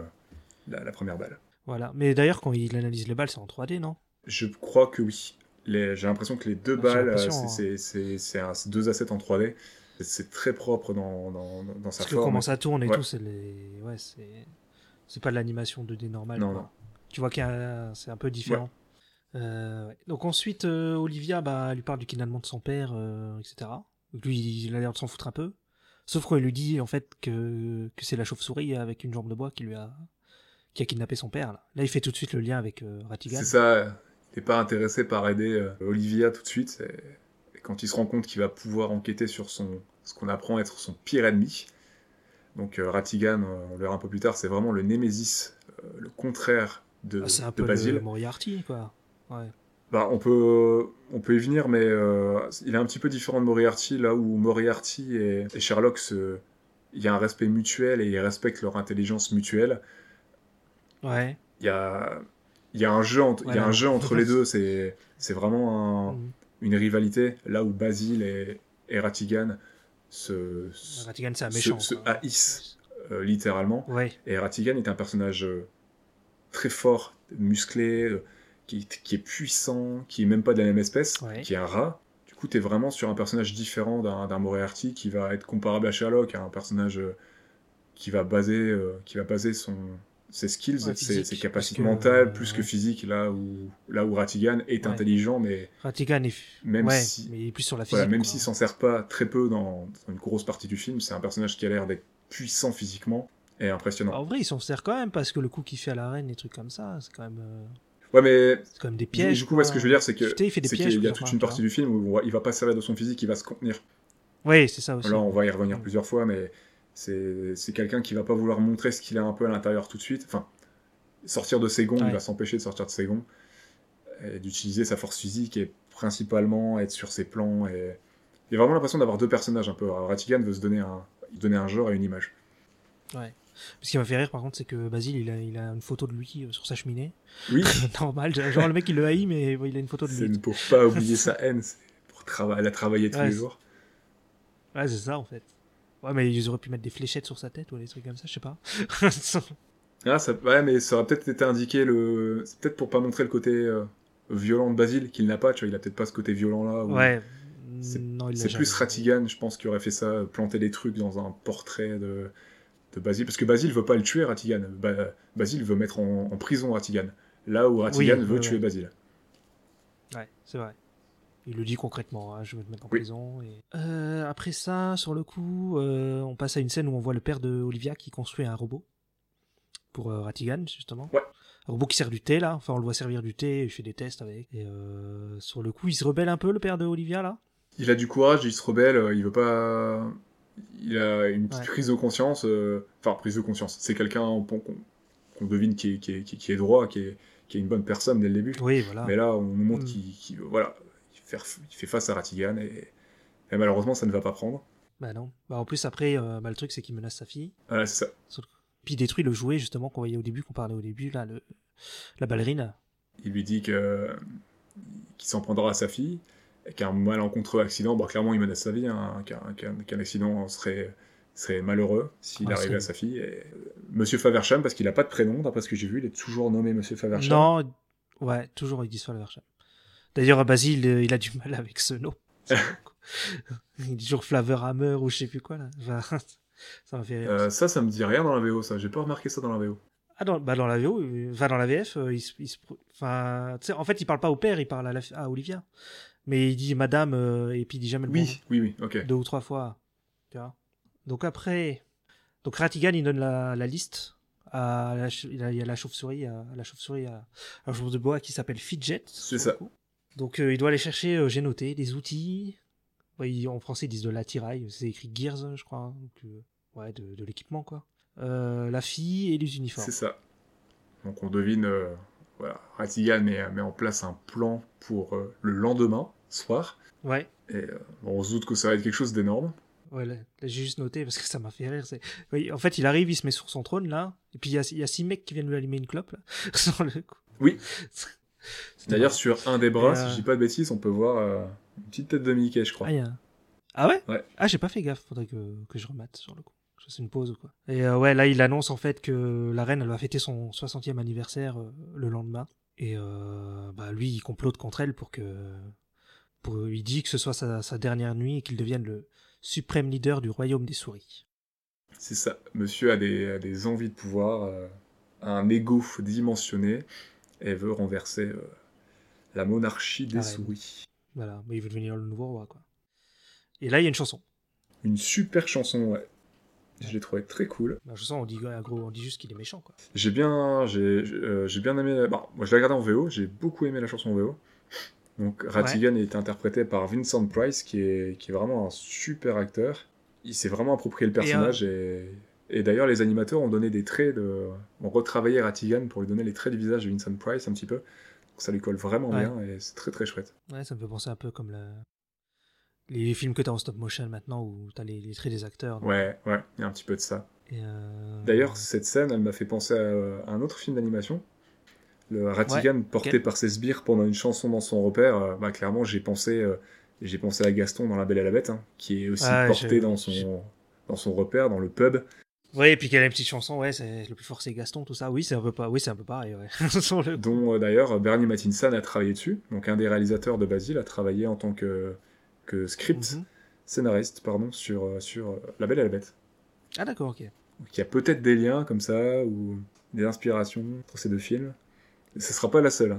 la première balle. Voilà, mais d'ailleurs quand il analyse les balles, c'est en 3D, non ? Je crois que oui. J'ai l'impression que les deux balles, c'est deux assets en 3D. C'est très propre dans sa forme. Parce que comment ça tourne et tout, c'est pas de l'animation 2D normale. Non, quoi. Non. Tu vois c'est un peu différent. Ouais. Donc ensuite, Olivia, bah, lui parle du kidnappement de son père, etc. Donc lui, il a l'air de s'en foutre un peu. Sauf qu'on lui dit en fait que c'est la chauve-souris avec une jambe de bois qui a kidnappé son père. Là, il fait tout de suite le lien avec Rattigan. C'est ça. Il n'est pas intéressé par aider Olivia tout de suite. Et quand il se rend compte qu'il va pouvoir enquêter sur ce qu'on apprend être son pire ennemi. Donc Rattigan, on le verra un peu plus tard, c'est vraiment le némésis, le contraire de Basile. C'est un peu le Moriarty, quoi. Ouais. Bah, on peut y venir, mais il est un petit peu différent de Moriarty, là où Moriarty et Sherlock, il y a un respect mutuel et ils respectent leur intelligence mutuelle. Ouais. Il y a un jeu entre les deux, c'est vraiment une rivalité, là où Basile et Rattigan se haïssent littéralement. Ouais. Et Rattigan est un personnage très fort, musclé, qui est puissant, qui est même pas de la même espèce, ouais. Qui est un rat. Du coup, t'es vraiment sur un personnage différent d'un Moriarty qui va être comparable à Sherlock, à un personnage qui va baser ses skills, ouais, physique, ses capacités mentales plus que physiques, là où Rattigan est intelligent, mais Rattigan est mais il est plus sur la physique, même s'il s'en sert pas très peu dans une grosse partie du film. C'est un personnage qui a l'air d'être puissant physiquement et impressionnant. En vrai, il s'en sert quand même, parce que le coup qu'il fait à la reine, des trucs comme ça, c'est quand même ouais, mais c'est quand même des pièges. Du coup, ce que je veux dire, c'est que il y a toute une partie du film où il va pas servir de son physique, il va se contenir. Oui, c'est ça aussi. Là, on va y revenir plusieurs fois, mais c'est quelqu'un qui va pas vouloir montrer ce qu'il a un peu à l'intérieur tout de suite. Enfin, sortir de ses gonds, ouais. Il va s'empêcher de sortir de ses gonds, et d'utiliser sa force physique et principalement être sur ses plans. Et... Il y a vraiment l'impression d'avoir deux personnages un peu. Rattigan veut se donner un genre et une image. Ouais. Ce qui m'a fait rire par contre, c'est que Basile il a une photo de lui sur sa cheminée. Oui. Normal, genre le mec il le haït, mais il a une photo de lui. C'est pour pas oublier sa haine, c'est pour la travailler tous les jours. Ouais, c'est ça en fait. Ouais, mais ils auraient pu mettre des fléchettes sur sa tête ou des trucs comme ça, je sais pas. Ah, ça, ouais, mais ça aurait peut-être été indiqué le. C'est peut-être pour pas montrer le côté violent de Basile qu'il n'a pas, tu vois. Il a peut-être pas ce côté violent là. Où... Ouais. C'est, non, c'est plus Ratigan, je pense, qui aurait fait ça, planter des trucs dans un portrait de Basile. Parce que Basile veut pas le tuer, Ratigan. Basile veut mettre en prison Ratigan. Là où Ratigan veut tuer Basile. Ouais, c'est vrai. Il le dit concrètement, hein, je vais te mettre en prison. Et... après ça, sur le coup, on passe à une scène où on voit le père de Olivia qui construit un robot pour Ratigan, justement. Ouais. Un robot qui sert du thé, là. Enfin, on le voit servir du thé, il fait des tests avec. Et sur le coup, il se rebelle un peu, le père de Olivia, là. Il a du courage, il se rebelle, il veut pas... Il a une petite prise de conscience. Enfin, prise de conscience. C'est quelqu'un qu'on devine qui est droit, qui est une bonne personne dès le début. Oui, voilà. Mais là, on nous montre qu'il voilà, il fait face à Ratigan et malheureusement, ça ne va pas prendre. Bah non. Bah, en plus, après, le truc, c'est qu'il menace sa fille. Ah, c'est ça. Puis il détruit le jouet, justement, qu'on voyait au début, qu'on parlait au début, là, la ballerine. Il lui dit qu'il s'en prendra à sa fille. Qu'un malencontreux accident, bon, clairement il menace sa vie, hein, qu'un accident serait malheureux s'il arrivait à sa fille. Et... Monsieur Faversham, parce qu'il n'a pas de prénom, d'après ce que j'ai vu, il est toujours nommé Monsieur Faversham. Non, ouais, toujours il dit Faversham. D'ailleurs, Basile, il a du mal avec ce nom. Il dit toujours Flavorhammer ou je sais plus quoi, là. Enfin, ça m'a fait rire. Ça me dit rien dans la VO, ça, j'ai pas remarqué ça dans la VO. Ah, dans la VO, dans la VF, en fait, il parle pas au père, il parle à Olivia. Mais il dit madame, et puis il dit jamais le mot. Oui, ok. 2 ou 3 fois. Tu vois. Donc après, Ratigan, il donne la liste. Il y a la chauve-souris, à un joueur de bois qui s'appelle Fidget. C'est ça. Donc il doit aller chercher, j'ai noté, des outils. Ouais, en français, ils disent de l'attirail. C'est écrit Gears, je crois. Hein. Donc, de l'équipement, quoi. La fille et les uniformes. C'est ça. Donc on devine, Ratigan met en place un plan pour le lendemain. Soir. Ouais. Et on se doute que ça va être quelque chose d'énorme. Ouais, là, j'ai juste noté parce que ça m'a fait rire. Oui, en fait, il arrive, il se met sur son trône là, et puis il y a 6 mecs qui viennent lui allumer une clope là. Sur le coup. Oui. D'ailleurs, sur un des bras, si je dis pas de bêtises, on peut voir une petite tête de Mickey, je crois. Ah ouais. Ah, j'ai pas fait gaffe, faudrait que je remate sur le coup. C'est une pause ou quoi. Et là, il annonce en fait que la reine, elle va fêter son 60e anniversaire le lendemain. Et lui, il complote contre elle pour il dit que ce soit sa dernière nuit et qu'il devienne le suprême leader du royaume des souris. C'est ça. Monsieur a des envies de pouvoir, un égo dimensionné, et veut renverser la monarchie des souris. Voilà, mais il veut devenir le nouveau roi, quoi. Et là, il y a une chanson. Une super chanson, ouais. Je l'ai trouvé très cool. Je sens, on dit juste qu'il est méchant, quoi. J'ai bien aimé... moi, je l'ai regardé en VO. J'ai beaucoup aimé la chanson en VO. Donc, Ratigan est interprété par Vincent Price, qui est vraiment un super acteur. Il s'est vraiment approprié le personnage. Et d'ailleurs, les animateurs ont donné des traits ont retravaillé Ratigan pour lui donner les traits du visage de Vincent Price, un petit peu. Donc, ça lui colle vraiment bien et c'est très, très chouette. Ouais, ça me fait penser un peu comme les films que t'as en stop-motion maintenant, où t'as les traits des acteurs. Donc. Ouais, il y a un petit peu de ça. Et d'ailleurs, cette scène, elle m'a fait penser à un autre film d'animation. Le Ratigan porté par ses sbires pendant une chanson dans son repère. Clairement, j'ai pensé à Gaston dans La Belle et la Bête, hein, qui est aussi porté dans son repère, dans le pub. Ouais, et puis qu'elle a une petite chanson, c'est le plus fort, c'est Gaston, tout ça. Oui, c'est un peu pareil, ouais. Dont, d'ailleurs, Bernie Mattinson a travaillé dessus. Donc, un des réalisateurs de Basile a travaillé en tant que scénariste, pardon, sur La Belle et la Bête. Ah d'accord, ok. Donc il y a peut-être des liens comme ça, ou des inspirations entre ces deux films. Et ce ne sera pas la seule.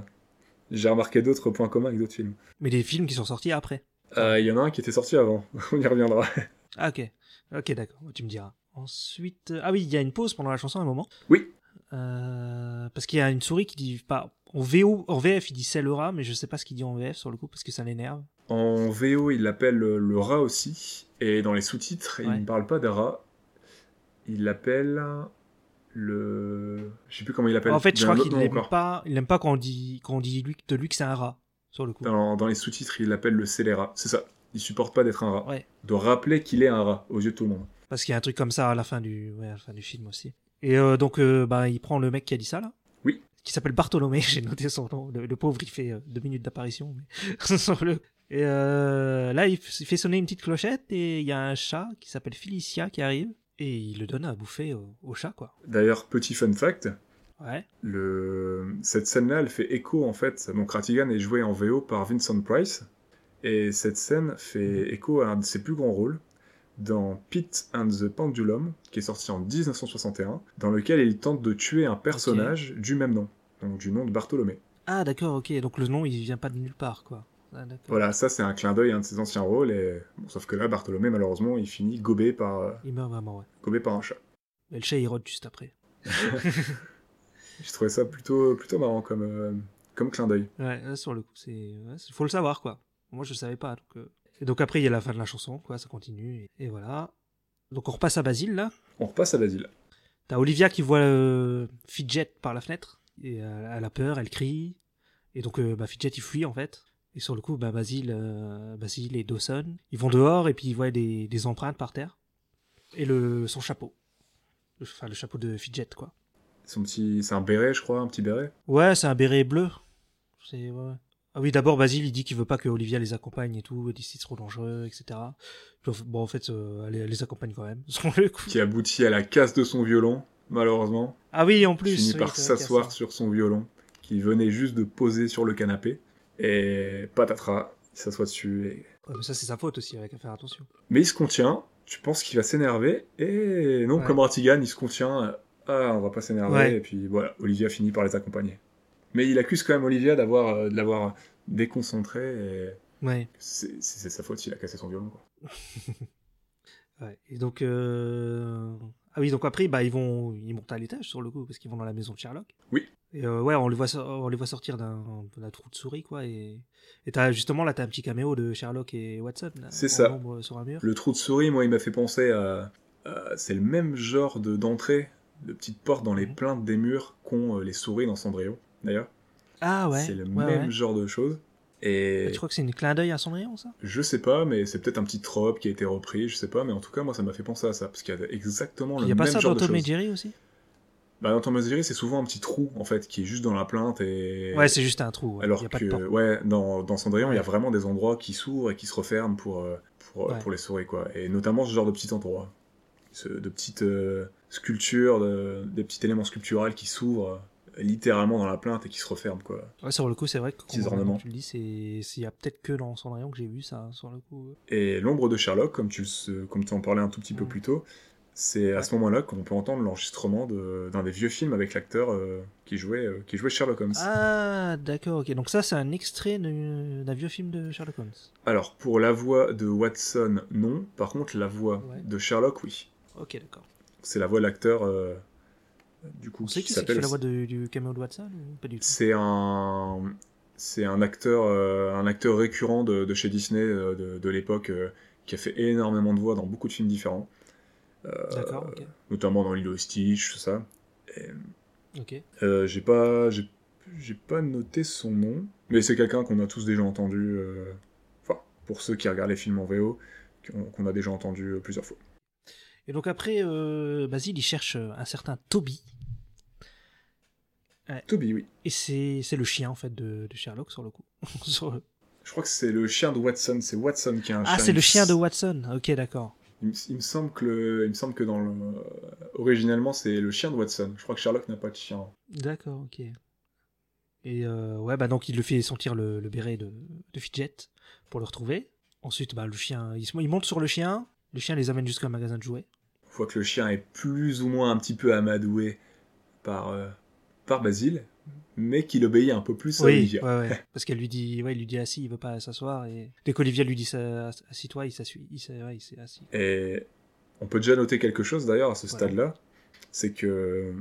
J'ai remarqué d'autres points communs avec d'autres films. Mais des films qui sont sortis après. Il y en a un qui était sorti avant, on y reviendra. Ah ok, d'accord, tu me diras. Ensuite, il y a une pause pendant la chanson à un moment. Oui. Parce qu'il y a une souris qui dit... En VF, il dit c'est le rat, mais je sais pas ce qu'il dit en VF sur le coup, parce que ça l'énerve. En VO, il l'appelle le rat aussi, et dans les sous-titres, il ne parle pas de rat. Il l'appelle le... Je sais plus comment il l'appelle. En fait, je crois qu'il n'aime pas quand on dit de lui que c'est un rat, sur le coup. Dans les sous-titres, il l'appelle le scélérat, c'est ça. Il supporte pas d'être un rat. Ouais. De rappeler qu'il est un rat, aux yeux de tout le monde. Parce qu'il y a un truc comme ça à la fin du film aussi. Et donc, il prend le mec qui a dit ça, là. Oui. Qui s'appelle Bartholomé, j'ai noté son nom. Le pauvre, il fait 2 minutes d'apparition. Mais... Et là, il fait sonner une petite clochette et il y a un chat qui s'appelle Felicia qui arrive et il le donne à bouffer au chat, quoi. D'ailleurs, petit fun fact, ouais. Cette scène-là, elle fait écho, en fait. Donc, Ratigan est joué en VO par Vincent Price, et cette scène fait écho à un de ses plus grands rôles, dans Pete and the Pendulum, qui est sorti en 1961, dans lequel il tente de tuer un personnage du même nom, donc du nom de Bartholomé. Ah d'accord, ok, donc le nom il vient pas de nulle part, quoi. Ah, voilà, ça c'est un clin d'œil à un de ses anciens rôles, et... bon, sauf que là, Bartholomé, malheureusement, il finit gobé par... Il meurt vraiment, ouais. Gobé par un chat. Mais le chat, il rôde juste après. J'ai trouvé ça plutôt marrant comme clin d'œil. Ouais, sur le coup, c'est... Ouais, faut le savoir, quoi. Moi, je le savais pas, donc... Et donc après, il y a la fin de la chanson, quoi, ça continue, et voilà. Donc on repasse à Basile, là. On repasse à Basile. T'as Olivia qui voit Fidget par la fenêtre, et elle a peur, elle crie, et donc Fidget, il fuit, en fait. Et sur le coup, Basile et Dawson, ils vont dehors, et puis ils voient des empreintes par terre, et son chapeau. Enfin, le chapeau de Fidget, quoi. C'est un béret, je crois, un petit béret. Ouais, c'est un béret bleu. C'est... Ouais. Ah oui, d'abord, Basile, il dit qu'il veut pas que Olivia les accompagne et tout, il dit c'est trop dangereux, etc. Bon, en fait, elle les accompagne quand même, sur le coup. Qui aboutit à la casse de son violon, malheureusement. Ah oui, en plus. Il finit par s'asseoir sur son violon, qui venait juste de poser sur le canapé, et patatras, il s'assoit dessus. Et... Ouais, mais ça, c'est sa faute aussi, il a qu'à faire attention. Mais il se contient, tu penses qu'il va s'énerver, et non, ouais. Comme Ratigan, il se contient, on va pas s'énerver, ouais. Et puis voilà, Olivia finit par les accompagner. Mais il accuse quand même Olivia de l'avoir déconcentré. Et... Ouais. C'est sa faute, il a cassé son violon. Quoi. Ouais. Et donc... Ah oui, donc après, ils montent à l'étage, sur le coup, parce qu'ils vont dans la maison de Sherlock. Oui. Et on les voit sortir d'un trou de souris, quoi. Et t'as un petit caméo de Sherlock et Watson. Là, c'est ça. Sur un mur. Le trou de souris, moi, il m'a fait penser à... C'est le même genre d'entrée, de petites portes dans les plinthes des murs qu'ont les souris dans Cendrillon. D'ailleurs, ah ouais, c'est le même genre de choses. Et... Tu crois que c'est une clin d'œil à Cendrillon, ça ? Je sais pas, mais c'est peut-être un petit trope qui a été repris, je sais pas, mais en tout cas, moi, ça m'a fait penser à ça, parce qu'il y a exactement le même genre de choses. Il y a pas ça dans Tom et Jerry aussi ? Bah, dans Tom et Jerry, c'est souvent un petit trou, en fait, qui est juste dans la plainte et... Ouais, c'est juste un trou, ouais. Alors que, dans Cendrillon, il y a vraiment des endroits qui s'ouvrent et qui se referment pour les souris, quoi. Et notamment ce genre de petits endroits, de petites sculptures, des petits éléments sculpturels qui s'ouvrent... littéralement dans la plainte et qui se referme, quoi. Ouais, sur le coup, c'est vrai que quand tu le dis, il y a peut-être que dans Cendrillon que j'ai vu ça, sur le coup. Et l'ombre de Sherlock, comme tu en parlais un tout petit peu plus tôt, c'est à ce moment-là qu'on peut entendre l'enregistrement d'un des vieux films avec l'acteur qui jouait Sherlock Holmes. Ah, d'accord, ok. Donc ça, c'est un extrait d'un vieux film de Sherlock Holmes. Alors, pour la voix de Watson, non. Par contre, la voix de Sherlock, oui. Ok, d'accord. C'est la voix de l'acteur... Du coup, qui s'appelle... fait la voix du caméo de Watson ou pas du tout ? C'est un acteur, récurrent de chez Disney de l'époque qui a fait énormément de voix dans beaucoup de films différents. D'accord, ok. Notamment dans Lilo et Stitch, tout ça. Et, ok. J'ai pas noté son nom, mais c'est quelqu'un qu'on a tous déjà entendu. Enfin, pour ceux qui regardent les films en VO, qu'on a déjà entendu plusieurs fois. Et donc après, Basile, il cherche un certain Toby. Ouais. Toby, oui. Et c'est le chien, en fait, de Sherlock, sur le coup. Je crois que c'est le chien de Watson. C'est Watson qui a un chien. Ah, c'est le chien de Watson. Ok, d'accord. Il me semble que, dans le... Originellement, c'est le chien de Watson. Je crois que Sherlock n'a pas de chien. D'accord, ok. Et donc, il le fait sentir le béret de Fidget pour le retrouver. Ensuite, le chien... Il monte sur le chien... Le chien les amène jusqu'à un magasin de jouets. On voit que le chien est plus ou moins un petit peu amadoué par Basile, mais qu'il obéit un peu plus à Olivia. Ouais. Parce qu'elle lui dit, il lui dit assis, il veut pas s'asseoir. Et dès qu'Olivia lui dit assis-toi, il s'est assis. Et on peut déjà noter quelque chose d'ailleurs à ce stade-là, c'est que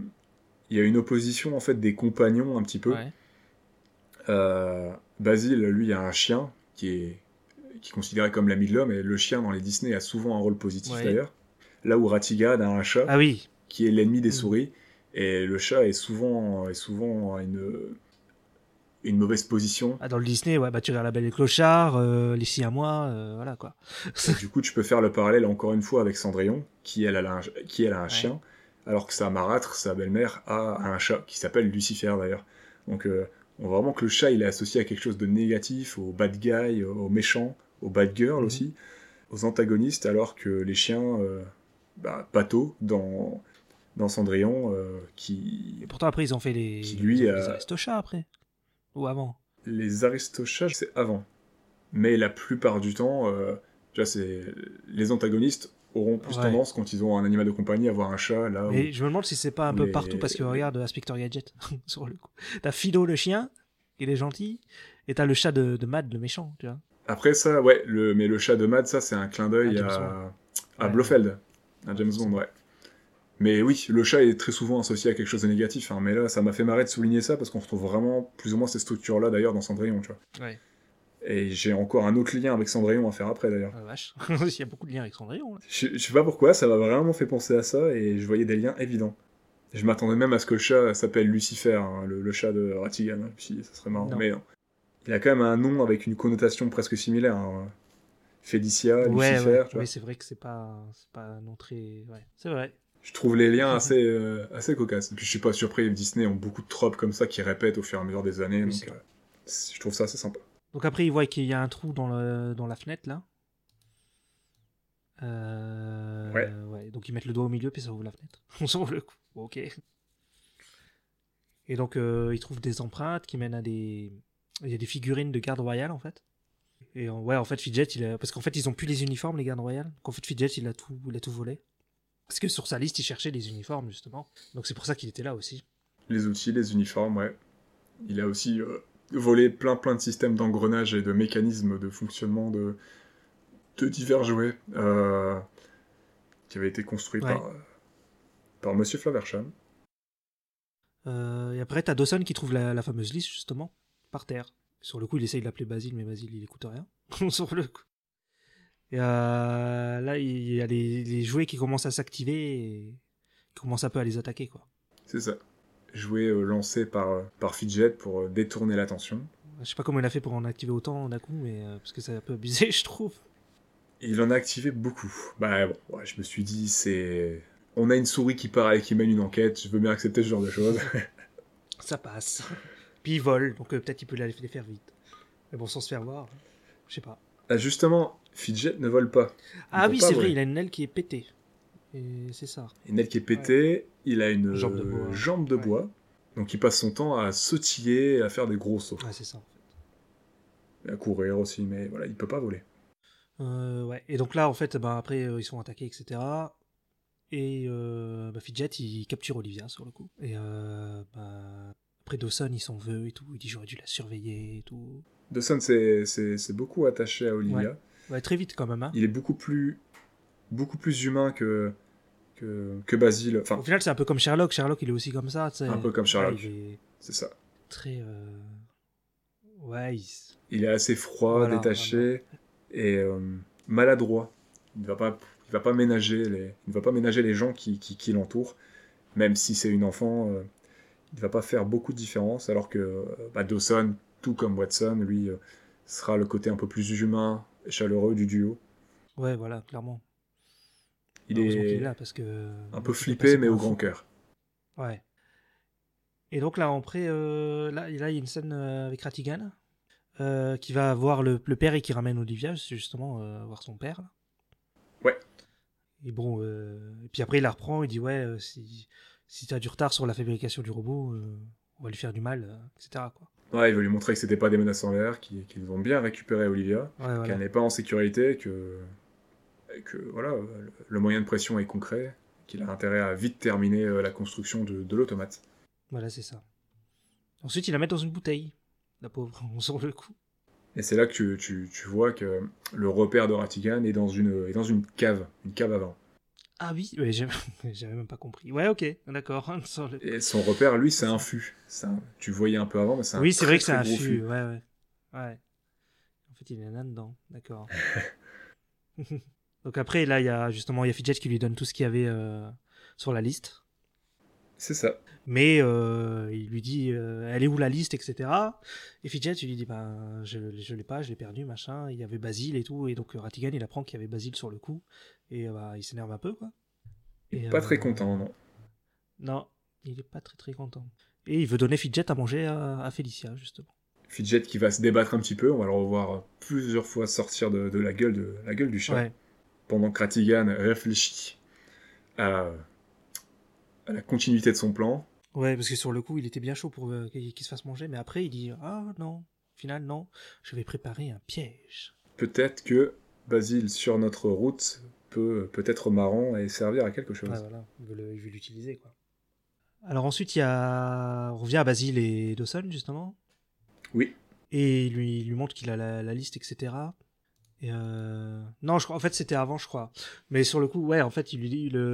il y a une opposition en fait des compagnons un petit peu. Ouais. Basile, lui, a un chien qui est considéré comme l'ami de l'homme, et le chien dans les Disney a souvent un rôle positif d'ailleurs, là où Ratigan a un chat qui est l'ennemi des souris, et le chat est souvent une mauvaise position. Ah, dans le Disney, tu regardes La Belle et le Clochard, Les Six à Moi, voilà quoi. Et du coup, tu peux faire le parallèle encore une fois avec Cendrillon, qui elle a un chien, alors que sa marâtre, sa belle-mère, a un chat, qui s'appelle Lucifer d'ailleurs. Donc, on voit vraiment que le chat, il est associé à quelque chose de négatif, au bad guy, aux méchants, aux bad girls aussi, aux antagonistes, alors que les chiens, Pato dans Cendrillon, qui... Et pourtant, après, ils ont fait les Aristochats, après. Ou avant. Les Aristochats, c'est avant. Mais la plupart du temps, tu vois, c'est... les antagonistes auront plus tendance, quand ils ont un animal de compagnie, à avoir un chat, là... Mais où... je me demande si c'est pas un peu partout, parce que regarde Inspector Gadget, sur le coup. T'as Fido, le chien, il est gentil, et t'as le chat de Mad, le méchant, tu vois. Après, ça, ouais, mais le chat de Mad, ça, c'est un clin d'œil à Blofeld, à James Bond, ouais. Mais oui, le chat est très souvent associé à quelque chose de négatif, hein, mais là, ça m'a fait marrer de souligner ça, parce qu'on retrouve vraiment plus ou moins ces structures-là, d'ailleurs, dans Cendrillon, tu vois. Ouais. Et j'ai encore un autre lien avec Cendrillon à faire après, d'ailleurs. Ah, vache, il y a beaucoup de liens avec Cendrillon. Là. Je sais pas pourquoi, ça m'a vraiment fait penser à ça, et je voyais des liens évidents. Je m'attendais même à ce que le chat s'appelle Lucifer, hein, le chat de Ratigan, hein, si ça serait marrant, non. Mais non. Il a quand même un nom avec une connotation presque similaire, hein. Félicia, Lucifer... Ouais, tu vois. Oui, c'est vrai que c'est pas un nom très... Ouais, c'est vrai. Je trouve les liens assez cocasses. Et puis je suis pas surpris, Disney ont beaucoup de tropes comme ça qui répètent au fur et à mesure des années. Oui, donc je trouve ça assez sympa. Donc après, ils voient qu'il y a un trou dans la fenêtre, là. Ouais. Donc ils mettent le doigt au milieu, puis ça ouvre la fenêtre. On s'ouvre le coup. Bon, ok. Et donc ils trouvent des empreintes qui mènent à des... Il y a des figurines de garde royale, en fait. Et en fait, Fidget, parce qu'en fait, ils ont plus les uniformes, les gardes royales. Donc en fait, Fidget, il a tout volé. Parce que sur sa liste, il cherchait les uniformes, justement. Donc c'est pour ça qu'il était là aussi. Les outils, les uniformes, ouais. Il a aussi volé plein de systèmes d'engrenage et de mécanismes de fonctionnement de divers jouets qui avaient été construits par M. Faversham. Et après, t'as Dawson qui trouve la fameuse liste, justement, par terre. Sur le coup, il essaye de l'appeler Basile, mais Basile, il écoute rien. Sur le coup. Et là, il y a les jouets qui commencent à s'activer et qui commencent un peu à les attaquer, quoi. C'est ça. Jouets lancés par Fidget pour détourner l'attention. Je sais pas comment il a fait pour en activer autant d'un coup, mais parce que c'est un peu abusé, je trouve. Il en a activé beaucoup. Bah bon, ouais, je me suis dit, c'est... On a une souris qui part et qui mène une enquête, je veux bien accepter ce genre de choses. Ça passe. Puis il vole, donc peut-être il peut les faire vite. Mais bon, sans se faire voir, je sais pas. Ah, justement... Fidget ne vole pas. Ah oui, c'est vrai, il a une aile qui est pétée. Et c'est ça. Une aile qui est pétée, il a une jambe de bois. Donc il passe son temps à sautiller, à faire des gros sauts. Ah, c'est ça, en fait. Et à courir aussi, mais voilà, il peut pas voler. Et donc là, en fait, après, ils sont attaqués, etc. Et Fidget, il capture Olivia, sur le coup. Et après, Dawson, il s'en veut et tout. Il dit, j'aurais dû la surveiller et tout. Dawson, c'est beaucoup attaché à Olivia. Ouais. Ouais, très vite quand même. Hein. Il est beaucoup plus humain que Basile. Enfin, au final, c'est un peu comme Sherlock. Sherlock, il est aussi comme ça. T'sais. Un peu comme Sherlock. Ouais, c'est ça. Très. Ouais. Il est assez froid, voilà, détaché et maladroit. Il ne va pas ménager les gens qui l'entourent. Même si c'est une enfant, il ne va pas faire beaucoup de différence. Alors que Dawson, tout comme Watson, lui, sera le côté un peu plus humain. Chaleureux du duo. Ouais, voilà, clairement. Il est là parce que un peu flippé, mais au grand cœur. Ouais. Et donc là, après, là, il y a une scène avec Ratigan qui va voir le père et qui ramène Olivia, justement, voir son père. Là. Ouais. Et bon, et puis après, il la reprend, il dit ouais, si t'as du retard sur la fabrication du robot, on va lui faire du mal, etc. Quoi. Ouais, il veut lui montrer que c'était pas des menaces en l'air, qu'ils ont bien récupéré Olivia, qu'elle n'est pas en sécurité, que voilà, le moyen de pression est concret, qu'il a intérêt à vite terminer la construction de l'automate. Voilà, c'est ça. Ensuite, il la met dans une bouteille, la pauvre, on sent le coup. Et c'est là que tu vois que le repère de Ratigan est dans une cave, à vin. Ah oui, ouais, j'avais même pas compris. Ouais, ok, d'accord. Et son repère, lui, c'est un fût. Tu voyais un peu avant, mais c'est un très, vrai que c'est un fût. Ouais. En fait, il y en a dedans, d'accord. Donc après, là, il y a Fidget qui lui donne tout ce qu'il y avait sur la liste. C'est ça. Mais il lui dit, elle est où la liste, etc. Et Fidget, il lui dit, je l'ai pas, je l'ai perdu, machin. Il y avait Basile et tout. Et donc Ratigan, il apprend qu'il y avait Basile sur le coup. Et il s'énerve un peu, quoi. Il est pas très content, non. Non, il est pas très très content. Et il veut donner Fidget à manger à Félicia, justement. Fidget qui va se débattre un petit peu. On va le revoir plusieurs fois sortir de la gueule du chat. Ouais. Pendant que Ratigan réfléchit à la continuité de son plan. Ouais, parce que sur le coup, il était bien chaud pour qu'il se fasse manger, mais après, il dit « Ah non, au final, non, je vais préparer un piège. » Peut-être que Basile, sur notre route, peut être marrant et servir à quelque chose. Ah, voilà, il veut l'utiliser, quoi. Alors ensuite, on revient à Basile et Dawson, justement. Oui. Et il lui montre qu'il a la liste, etc. Et non, en fait, c'était avant, je crois. Mais sur le coup, ouais, en fait,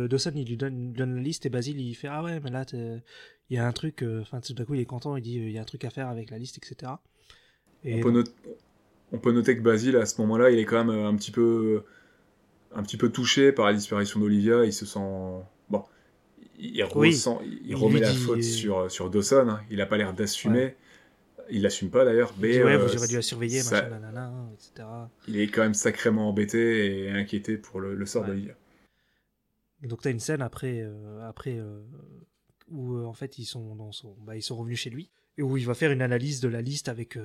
Dawson, il lui donne la liste et Basile, il fait « Ah ouais, mais là, il y a un truc... » Enfin, tout d'un coup, il est content, il dit « Il y a un truc à faire avec la liste, etc. » Et on peut noter que Basile, à ce moment-là, il est quand même un petit peu touché par la disparition d'Olivia. Il se sent... Bon, il remet la faute sur Dawson. Hein. Il n'a pas l'air d'assumer. Ouais. Il l'assume pas d'ailleurs. Mais dit, ouais, vous aurez dû la surveiller, ça... machin, nanana, etc. Il est quand même sacrément embêté et inquiété pour le sort d'Olivia. Donc t'as une scène après où en fait ils sont revenus chez lui et où il va faire une analyse de la liste avec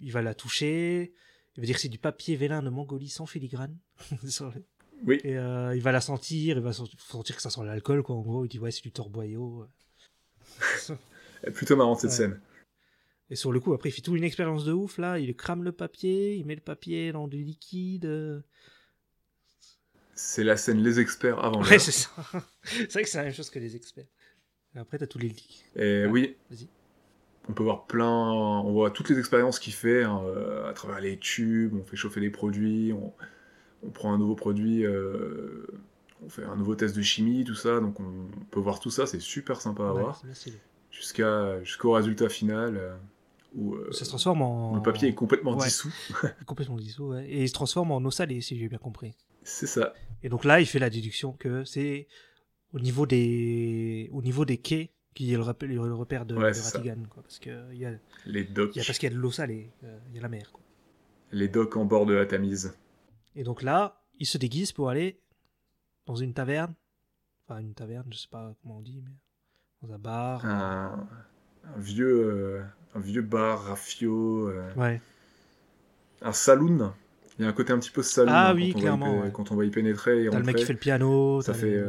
il va la toucher. Il va dire que c'est du papier vélin de Mongolie sans filigrane. Oui. Et il va la sentir, il va sentir que ça sent l'alcool quoi. En gros, il dit ouais c'est du torboyau. Plutôt marrant cette scène. Et sur le coup, après, il fait toute une expérience de ouf, là. Il crame le papier, il met le papier dans du liquide. C'est la scène Les Experts avant. Ouais, c'est ça. C'est vrai que c'est la même chose que Les Experts. Et après, t'as tous les leaks. Et ah, oui. Vas-y. On peut voir on voit toutes les expériences qu'il fait, hein, à travers les tubes, on fait chauffer les produits, on prend un nouveau produit, on fait un nouveau test de chimie, tout ça. Donc, on peut voir tout ça, c'est super sympa à voir. Jusqu'au résultat final... Où, ça se transforme en... Le papier est complètement dissous. Complètement dissous, ouais. Et il se transforme en eau salée, si j'ai bien compris. C'est ça. Et donc là, il fait la déduction que c'est au niveau des quais qu'il y a le repère de Ratigan. Quoi, parce que y a... Les docks. Parce qu'il y a de l'eau salée, il y a la mer. Quoi. Les docks en bord de la Tamise. Et donc là, il se déguise pour aller dans une taverne. Enfin, une taverne, je sais pas comment on dit, mais... Dans un bar. Un vieux bar, raffio. Ouais. Un saloon. Il y a un côté un petit peu saloon. Ah oui, clairement. Quand on va y pénétrer. T'as le mec qui fait le piano. Ça fait,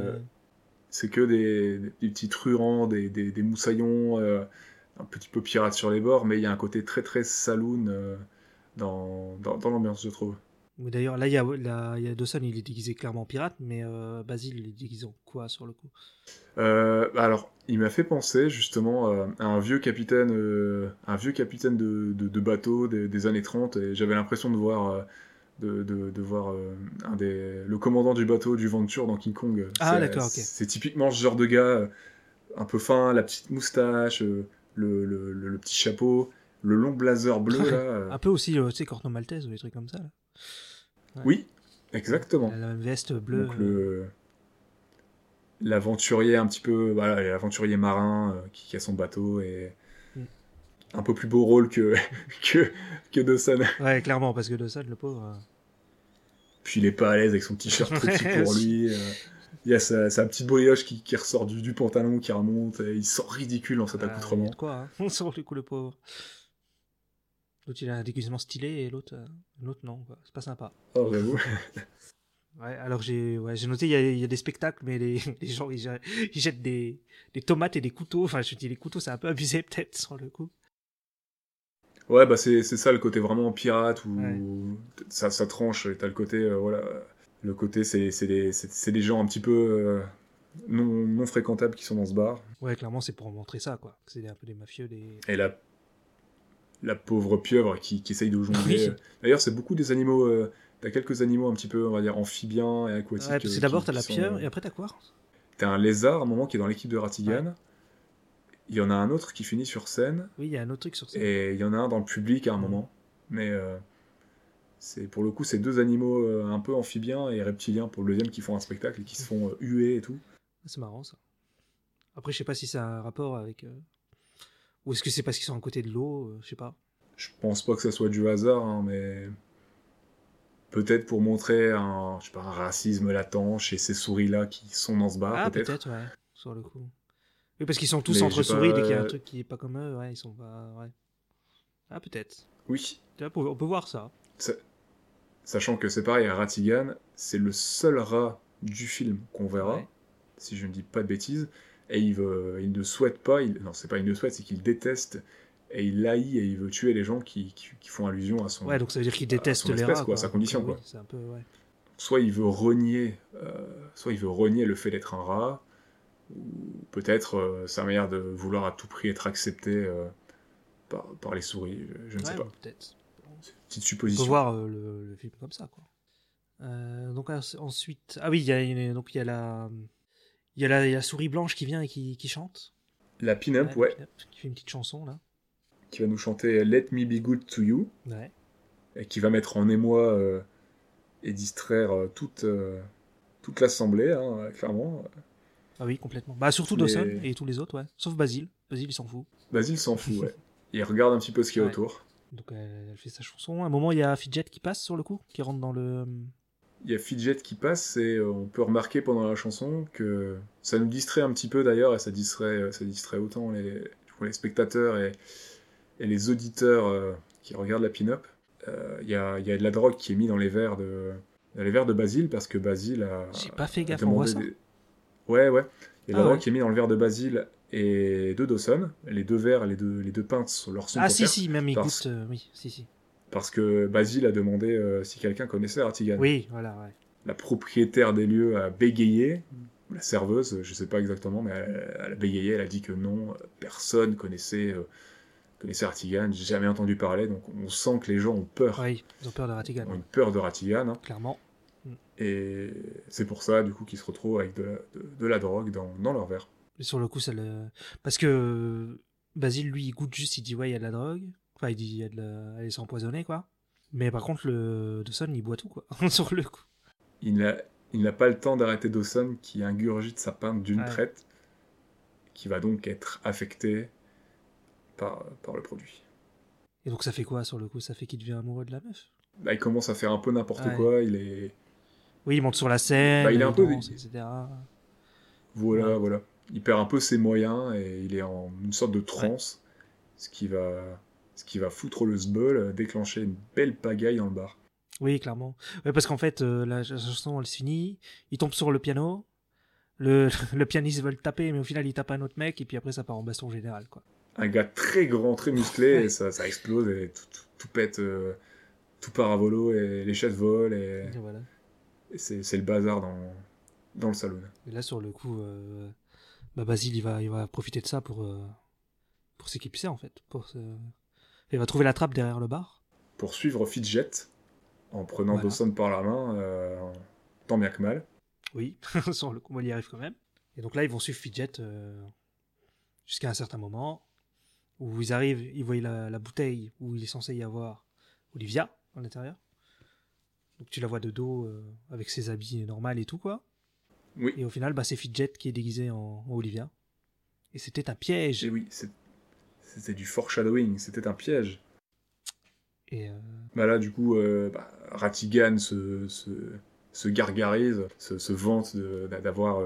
c'est que des petits truands, des moussaillons, un petit peu pirates sur les bords, mais il y a un côté très très saloon dans l'ambiance, je trouve. Mais d'ailleurs, là, il y a Dawson, il est déguisé clairement en pirate, mais Basile, il est déguisé en quoi, sur le coup ? Alors, il m'a fait penser, justement, à un vieux capitaine de bateau des années 30, et j'avais l'impression de voir le commandant du bateau du Venture dans King Kong. Ah, d'accord, ok. C'est typiquement ce genre de gars, un peu fin, la petite moustache, le petit chapeau, le long blazer bleu, là. Un peu aussi, tu sais, Corno Maltese ou des trucs comme ça, là. Ouais. Oui, exactement. La même veste bleue. Donc l'aventurier un petit peu, voilà, l'aventurier marin qui a son bateau et un peu plus beau rôle que Dawson. Ouais, clairement, parce que Dawson, le pauvre. Puis il est pas à l'aise avec son t-shirt très petit pour lui. Il y a sa petite brioche qui ressort du pantalon, qui remonte. Et il sent ridicule dans cet accoutrement. Quoi, hein. Sur le coup, le pauvre. L'autre, il a un déguisement stylé, et l'autre non, quoi. C'est pas sympa. Oh, j'avoue. Ouais, alors j'ai noté, il y a des spectacles, mais les gens, ils jettent des tomates et des couteaux. Enfin, je dis les couteaux, c'est un peu abusé, peut-être, sur le coup. Ouais, bah c'est ça, le côté vraiment pirate, où ça tranche, et t'as le côté, voilà... Le côté, c'est des gens un petit peu non fréquentables qui sont dans ce bar. Ouais, clairement, c'est pour montrer ça, quoi. C'est un peu des mafieux, des... Et là... La pauvre pieuvre qui essaye de jongler. Oui. D'ailleurs, c'est beaucoup des animaux. T'as quelques animaux un petit peu, on va dire, amphibiens et aquatiques. Ouais, c'est d'abord, t'as la pieuvre et après, t'as quoi ? T'as un lézard, à un moment, qui est dans l'équipe de Ratigan. Ouais. Il y en a un autre qui finit sur scène. Oui, il y a un autre truc sur scène. Et il y en a un dans le public à un moment. Mais pour le coup, c'est deux animaux un peu amphibiens et reptiliens pour le deuxième qui font un spectacle et qui se font huer et tout. C'est marrant, ça. Après, je sais pas si ça a un rapport avec... Ou est-ce que c'est parce qu'ils sont à côté de l'eau, je sais pas. Je pense pas que ça soit du hasard, hein, mais peut-être pour montrer un racisme latent chez ces souris-là qui sont dans ce bar. Ah, peut-être ouais, sur le coup. Oui, parce qu'ils sont tous entre souris, dès qu'il y a un truc qui est pas comme eux, ouais, ils sont pas... Ouais. Ah, peut-être. Oui. On peut voir ça. Sachant que c'est pareil, Ratigan, c'est le seul rat du film qu'on verra. Ouais. si je ne dis pas de bêtises, et il ne souhaite pas, c'est qu'il déteste et il haït et il veut tuer les gens qui font allusion à son. Ouais, donc ça veut dire qu'il déteste les rats, quoi, sa condition, quoi. Oui, c'est un peu, ouais. Soit il veut renier le fait d'être un rat, ou peut-être sa manière de vouloir à tout prix être accepté par les souris, je ne sais pas. Peut-être. C'est une petite supposition. On peut voir le film comme ça, quoi. Donc ensuite, il y a la souris blanche qui vient et qui chante. La pin-up, pin-up, qui fait une petite chanson là. Qui va nous chanter Let Me Be Good to You. Ouais. Et qui va mettre en émoi et distraire toute l'assemblée, hein, clairement. Ah oui, complètement. Bah surtout Dawson et tous les autres, ouais. Sauf Basile. Basile, il s'en fout. Ouais. Il regarde un petit peu ce qu'il y a autour. Donc elle fait sa chanson. À un moment, il y a Fidget qui passe sur le coup, qui rentre dans le. Il y a Fidget qui passe et on peut remarquer pendant la chanson que ça nous distrait un petit peu d'ailleurs et ça distrait autant les spectateurs et les auditeurs qui regardent la pin-up. Il y a de la drogue qui est mise dans les verres de Basile parce que Basile a. J'ai pas fait gaffe, on voit ça. Ouais. Il y a de la drogue qui est mise dans le verre de Basile et de Dawson. Les deux verres, les deux pintes leur sont. Ah si, si, même ils goûtent. Oui, si, si. Parce que Basile a demandé si quelqu'un connaissait Artigan. Oui, voilà, ouais. La propriétaire des lieux a bégayé, la serveuse, je ne sais pas exactement, mais elle a bégayé, elle a dit que non, personne connaissait Artigan, j'ai jamais entendu parler, donc on sent que les gens ont peur. Oui, ils ont peur de Artigan. Ils ont peur de Artigan. Hein. Clairement. Et c'est pour ça, du coup, qu'ils se retrouvent avec de la drogue dans leur verre. Et sur le coup, ça le... Parce que Basile, lui, il goûte juste, il dit « ouais, il y a de la drogue ». Enfin, il dit elle s'est empoisonnée, quoi. Mais par contre, le Dawson, il boit tout, quoi, sur le coup. Il n'a pas le temps d'arrêter Dawson, qui ingurgite sa pinte d'une traite, qui va donc être affecté par le produit. Et donc ça fait quoi, sur le coup ? Ça fait qu'il devient amoureux de la meuf ? Bah, il commence à faire un peu n'importe quoi, il est... Oui, il monte sur la scène, il est un peu... danse, etc. Voilà. Il perd un peu ses moyens, et il est en une sorte de transe, ce qui va foutre le zbeul, déclencher une belle pagaille dans le bar. Oui, clairement. Ouais, parce qu'en fait, la chanson, elle se finit, il tombe sur le piano, le pianiste veut le taper, mais au final, il tape un autre mec, et puis après, ça part en baston général, quoi. Un gars très grand, très musclé, et ça explose, et tout pète, tout part à volo, et les chaises volent, et voilà. Et c'est le bazar dans le salon. Et là, sur le coup, Basile, il va profiter de ça pour s'équiper, en fait, il va trouver la trappe derrière le bar. Pour suivre Fidget, en prenant Dawson par la main, tant bien que mal. Oui, sur le coup, il y arrive quand même. Et donc là, ils vont suivre Fidget jusqu'à un certain moment, où ils arrivent, ils voient la bouteille où il est censé y avoir Olivia, à l'intérieur. Donc tu la vois de dos, avec ses habits normaux et tout, quoi. Oui. Et au final, c'est Fidget qui est déguisé en Olivia. Et c'était un piège. Et oui, c'était du foreshadowing, c'était un piège. Et là, du coup, Ratigan se gargarise, se vante d'avoir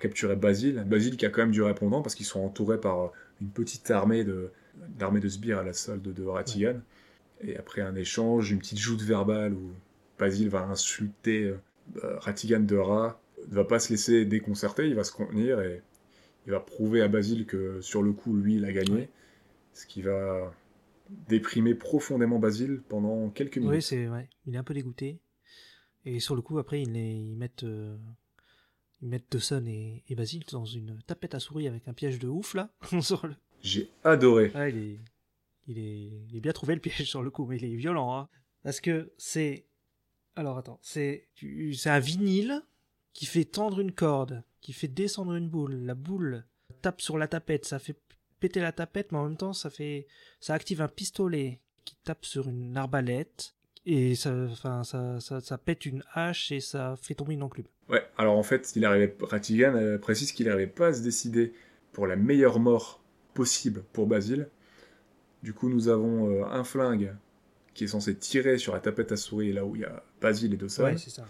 capturé Basile. Basile qui a quand même du répondant, parce qu'ils sont entourés par une petite armée de sbires à la solde de Ratigan. Ouais. Et après un échange, une petite joute verbale où Basile va insulter Ratigan de rat, ne va pas se laisser déconcerter, il va se contenir et il va prouver à Basile que, sur le coup, lui, il a gagné. Ouais. Ce qui va déprimer profondément Basile pendant quelques minutes. Oui, il est un peu dégoûté. Et sur le coup, après, ils mettent Dawson et Basile dans une tapette à souris avec un piège de ouf, là. J'ai adoré. Ah, il est bien trouvé, le piège, sur le coup, mais il est violent. Hein. Parce que c'est... Alors, attends. C'est un vinyle qui fait tendre une corde, qui fait descendre une boule, la boule tape sur la tapette, ça fait péter la tapette, mais en même temps ça active un pistolet qui tape sur une arbalète et ça pète une hache et ça fait tomber une enclume. Ouais, alors en fait, Ratigan précise qu'il n'arrivait pas à se décider pour la meilleure mort possible pour Basile. Du coup, nous avons un flingue qui est censé tirer sur la tapette à souris là où il y a Basile et Dawson. Ouais, c'est ça.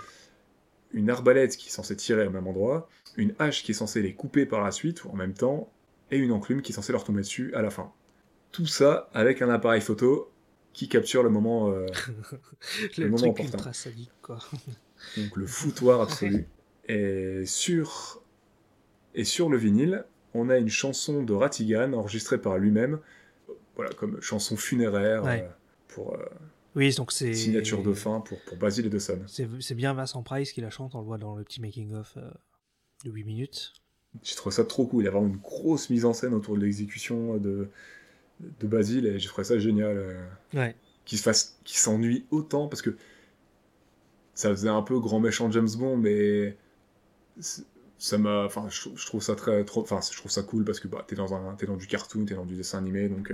Une arbalète qui est censée tirer au même endroit, une hache qui est censée les couper par la suite, ou en même temps, et une enclume qui est censée leur tomber dessus à la fin. Tout ça avec un appareil photo qui capture le moment le moment truc opportun. Ultra sadique, quoi. Donc le foutoir absolu. Et sur Et sur le vinyle, on a une chanson de Ratigan enregistrée par lui-même, voilà, comme chanson funéraire, ouais. Pour oui, donc c'est... signature de fin pour Basile et Dawson. C'est bien Vincent Price qui la chante, on le voit dans le petit making-of de 8 minutes. J'ai trouvé ça trop cool, il y a vraiment une grosse mise en scène autour de l'exécution de Basile, et j'ai trouvé ça génial ouais. Qu'il s'ennuie autant, parce que ça faisait un peu grand méchant James Bond, mais je trouve ça je trouve ça cool parce que bah, t'es dans du cartoon, t'es dans du dessin animé, donc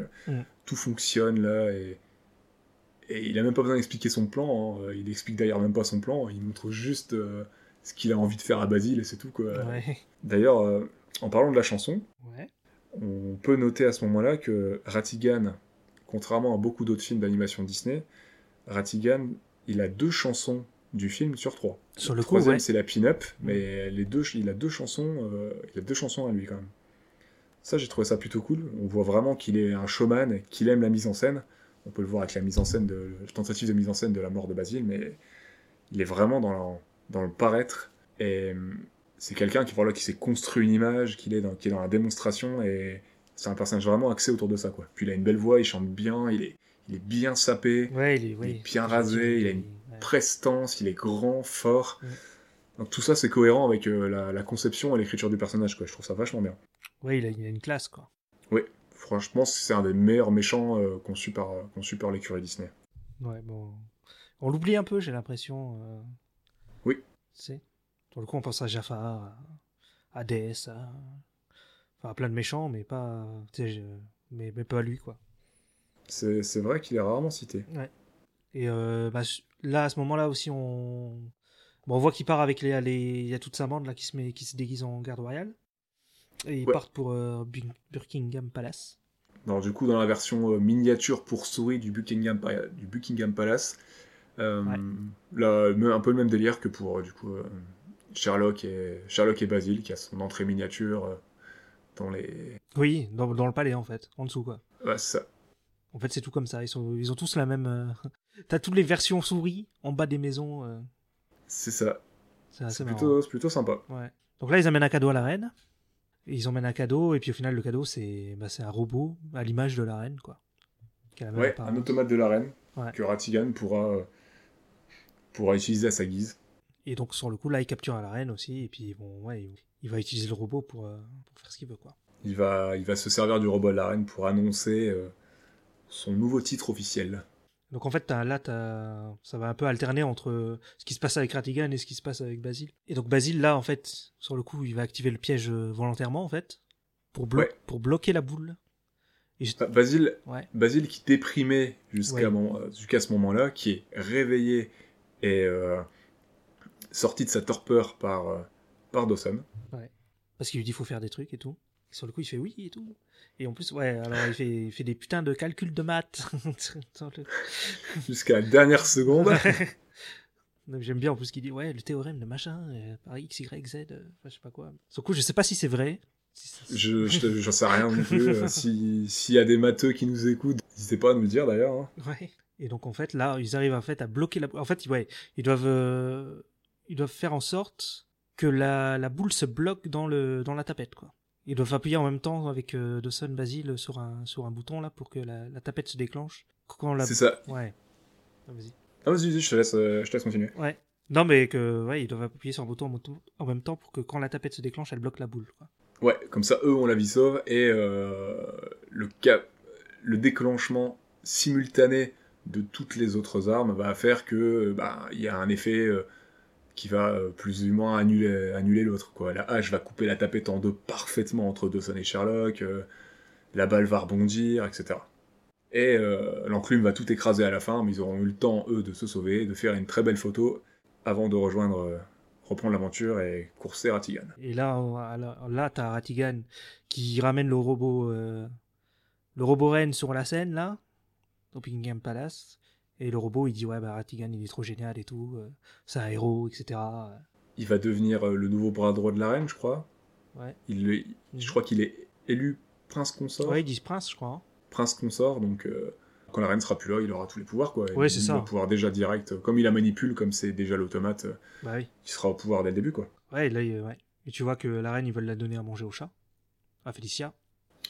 tout fonctionne là, et il a même pas besoin d'expliquer son plan, hein. Il explique d'ailleurs même pas son plan, il montre juste ce qu'il a envie de faire à Basile et c'est tout quoi. Ouais. D'ailleurs, en parlant de la chanson, ouais. On peut noter à ce moment-là que Ratigan, contrairement à beaucoup d'autres films d'animation Disney, Ratigan, il a 2 chansons du film sur 3. Sur le coup, troisième, ouais. C'est la pin-up, mais il a 2 chansons à lui quand même. Ça, j'ai trouvé ça plutôt cool. On voit vraiment qu'il est un showman, qu'il aime la mise en scène. On peut le voir avec la tentative de mise en scène de la mort de Basile, mais il est vraiment dans le paraître. Et c'est quelqu'un qui s'est construit une image, qui est dans la démonstration, et c'est un personnage vraiment axé autour de ça, quoi. Puis il a une belle voix, il chante bien, il est bien sapé, ouais, il est bien rasé, il a une prestance, il est grand, fort. Ouais. Donc tout ça, c'est cohérent avec la conception et l'écriture du personnage, quoi. Je trouve ça vachement bien. Ouais, il a une classe, quoi. Oui, franchement, c'est un des meilleurs méchants conçus par l'écurie Disney. Ouais, bon... On l'oublie un peu, j'ai l'impression. Oui. C'est... Pour le coup, on pense à Jafar, à Death, à plein de méchants, mais pas... mais pas à lui, quoi. C'est vrai qu'il est rarement cité. Ouais. Et là, à ce moment-là aussi, on voit qu'il part avec il y a toute sa bande là, qui se déguise en garde royale. Et ils partent pour Buckingham Palace. Alors du coup, dans la version miniature pour souris du Buckingham Palace, là, un peu le même délire que pour du coup, Sherlock et Basile, qui a son entrée miniature dans les... Oui, dans le palais, en fait, en dessous, quoi. Ouais, ça. En fait, c'est tout comme ça. Ils ont tous la même... T'as toutes les versions souris en bas des maisons. C'est ça. C'est plutôt sympa. Ouais. Donc là, ils amènent un cadeau à la reine. Ils emmènent un cadeau, et puis au final, le cadeau, c'est un robot à l'image de la reine, quoi. Ouais, un automate de la reine, ouais. Que Ratigan pourra utiliser à sa guise. Et donc, sur le coup, là, il capture la reine aussi, et puis bon, ouais, il va utiliser le robot pour faire ce qu'il veut, quoi. Il va se servir du robot de la reine pour annoncer... son nouveau titre officiel. Donc en fait, ça va un peu alterner entre ce qui se passe avec Ratigan et ce qui se passe avec Basile. Et donc Basile, là, en fait, sur le coup, il va activer le piège volontairement, en fait, pour bloquer la boule. Et Basile qui déprimait jusqu'à ce moment-là, qui est réveillé et sorti de sa torpeur par Dawson. Ouais. Parce qu'il lui dit qu'il faut faire des trucs et tout. Et sur le coup, il fait oui et tout. Et en plus, ouais, alors il fait des putains de calculs de maths. Jusqu'à la dernière seconde. Ouais. Donc, j'aime bien en plus qu'il dit, ouais, le théorème de machin, par X, Y, Z, je sais pas quoi. Sur le coup, je sais pas si c'est vrai. J'en sais rien non plus. S'il y a des matheux qui nous écoutent, n'hésitez pas à nous le dire d'ailleurs. Hein. Ouais. Et donc en fait, là, ils arrivent en fait à bloquer la boule. En fait, ouais, ils doivent faire en sorte que la boule se bloque dans la tapette, quoi. Ils doivent appuyer en même temps avec Dawson, Basile sur un bouton là pour que la tapette se déclenche. C'est ça. Ouais. Non, vas-y. Ah vas-y, je te laisse continuer. Ouais. Non mais ils doivent appuyer sur un bouton en même temps pour que quand la tapette se déclenche, elle bloque la boule, quoi. Ouais, comme ça eux on la vie sauve et le déclenchement simultané de toutes les autres armes va faire que il y a un effet qui va plus ou moins annuler l'autre, quoi. La hache va couper la tapette en deux parfaitement entre Dawson et Sherlock, la balle va rebondir, etc. Et l'enclume va tout écraser à la fin, mais ils auront eu le temps, eux, de se sauver, de faire une très belle photo avant de reprendre l'aventure et courser Ratigan. Et là t'as Ratigan qui ramène le robot reine sur la scène, là, au Buckingham Palace. Et le robot, il dit, ouais, Ratigan, il est trop génial et tout, c'est un héros, etc. Il va devenir le nouveau bras droit de la reine, je crois. Ouais. Je crois qu'il est élu prince-consort. Ouais, ils disent prince, je crois. Hein. Prince-consort, donc quand la reine sera plus là, il aura tous les pouvoirs, quoi. Ouais, c'est ça. Il va au pouvoir déjà direct, comme il la manipule, comme c'est déjà l'automate, bah oui. Il sera au pouvoir dès le début, quoi. Ouais, là, ouais. Et tu vois que la reine, ils veulent la donner à manger au chat, à Félicia,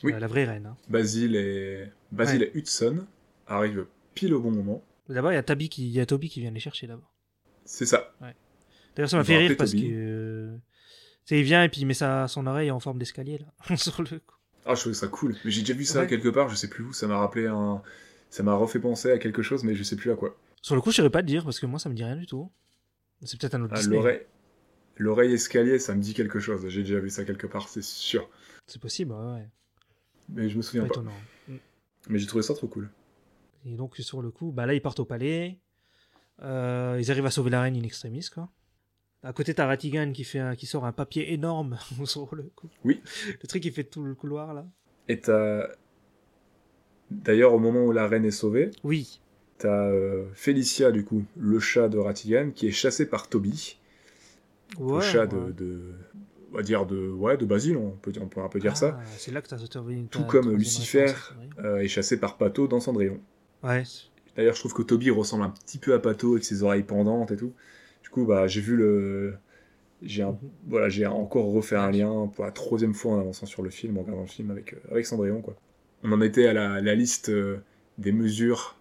oui. La vraie reine. Hein. Basile et Hudson arrivent pile au bon moment. D'abord, il y a Toby qui vient les chercher d'abord. C'est ça. Ouais. D'ailleurs, ça m'a fait rire parce Toby. Que... il vient et puis il met son oreille en forme d'escalier, là, sur le coup. Ah, je trouvais ça cool. Mais j'ai déjà vu ça quelque part, je sais plus où, ça m'a rappelé un... Ça m'a refait penser à quelque chose, mais je sais plus à quoi. Sur le coup, je saurais pas te dire, parce que moi, ça me dit rien du tout. C'est peut-être un autre Disney. L'oreille escalier, ça me dit quelque chose. J'ai déjà vu ça quelque part, c'est sûr. C'est possible, ouais. Mais je me souviens pas. Étonnant. Mais j'ai trouvé ça trop cool. Et donc, sur le coup, bah là, ils partent au palais. Ils arrivent à sauver la reine in extremis, quoi. À côté, t'as Ratigan qui sort un papier énorme sur le coup. Oui. Le truc qui fait tout le couloir, là. Et t'as... D'ailleurs, au moment où la reine est sauvée... Oui. T'as Félicia, du coup, le chat de Ratigan, qui est chassé par Toby. Ouais, le chat de... On va dire de Basile, on peut dire ça. C'est là que t'as... Tout comme Lucifer est chassé par Pato dans Cendrillon. Ouais. D'ailleurs, je trouve que Toby ressemble un petit peu à Pato avec ses oreilles pendantes et tout. Du coup, bah, j'ai encore refait un lien pour la troisième fois en avançant sur le film, en regardant le film avec Cendrillon, quoi. On en était à la liste des mesures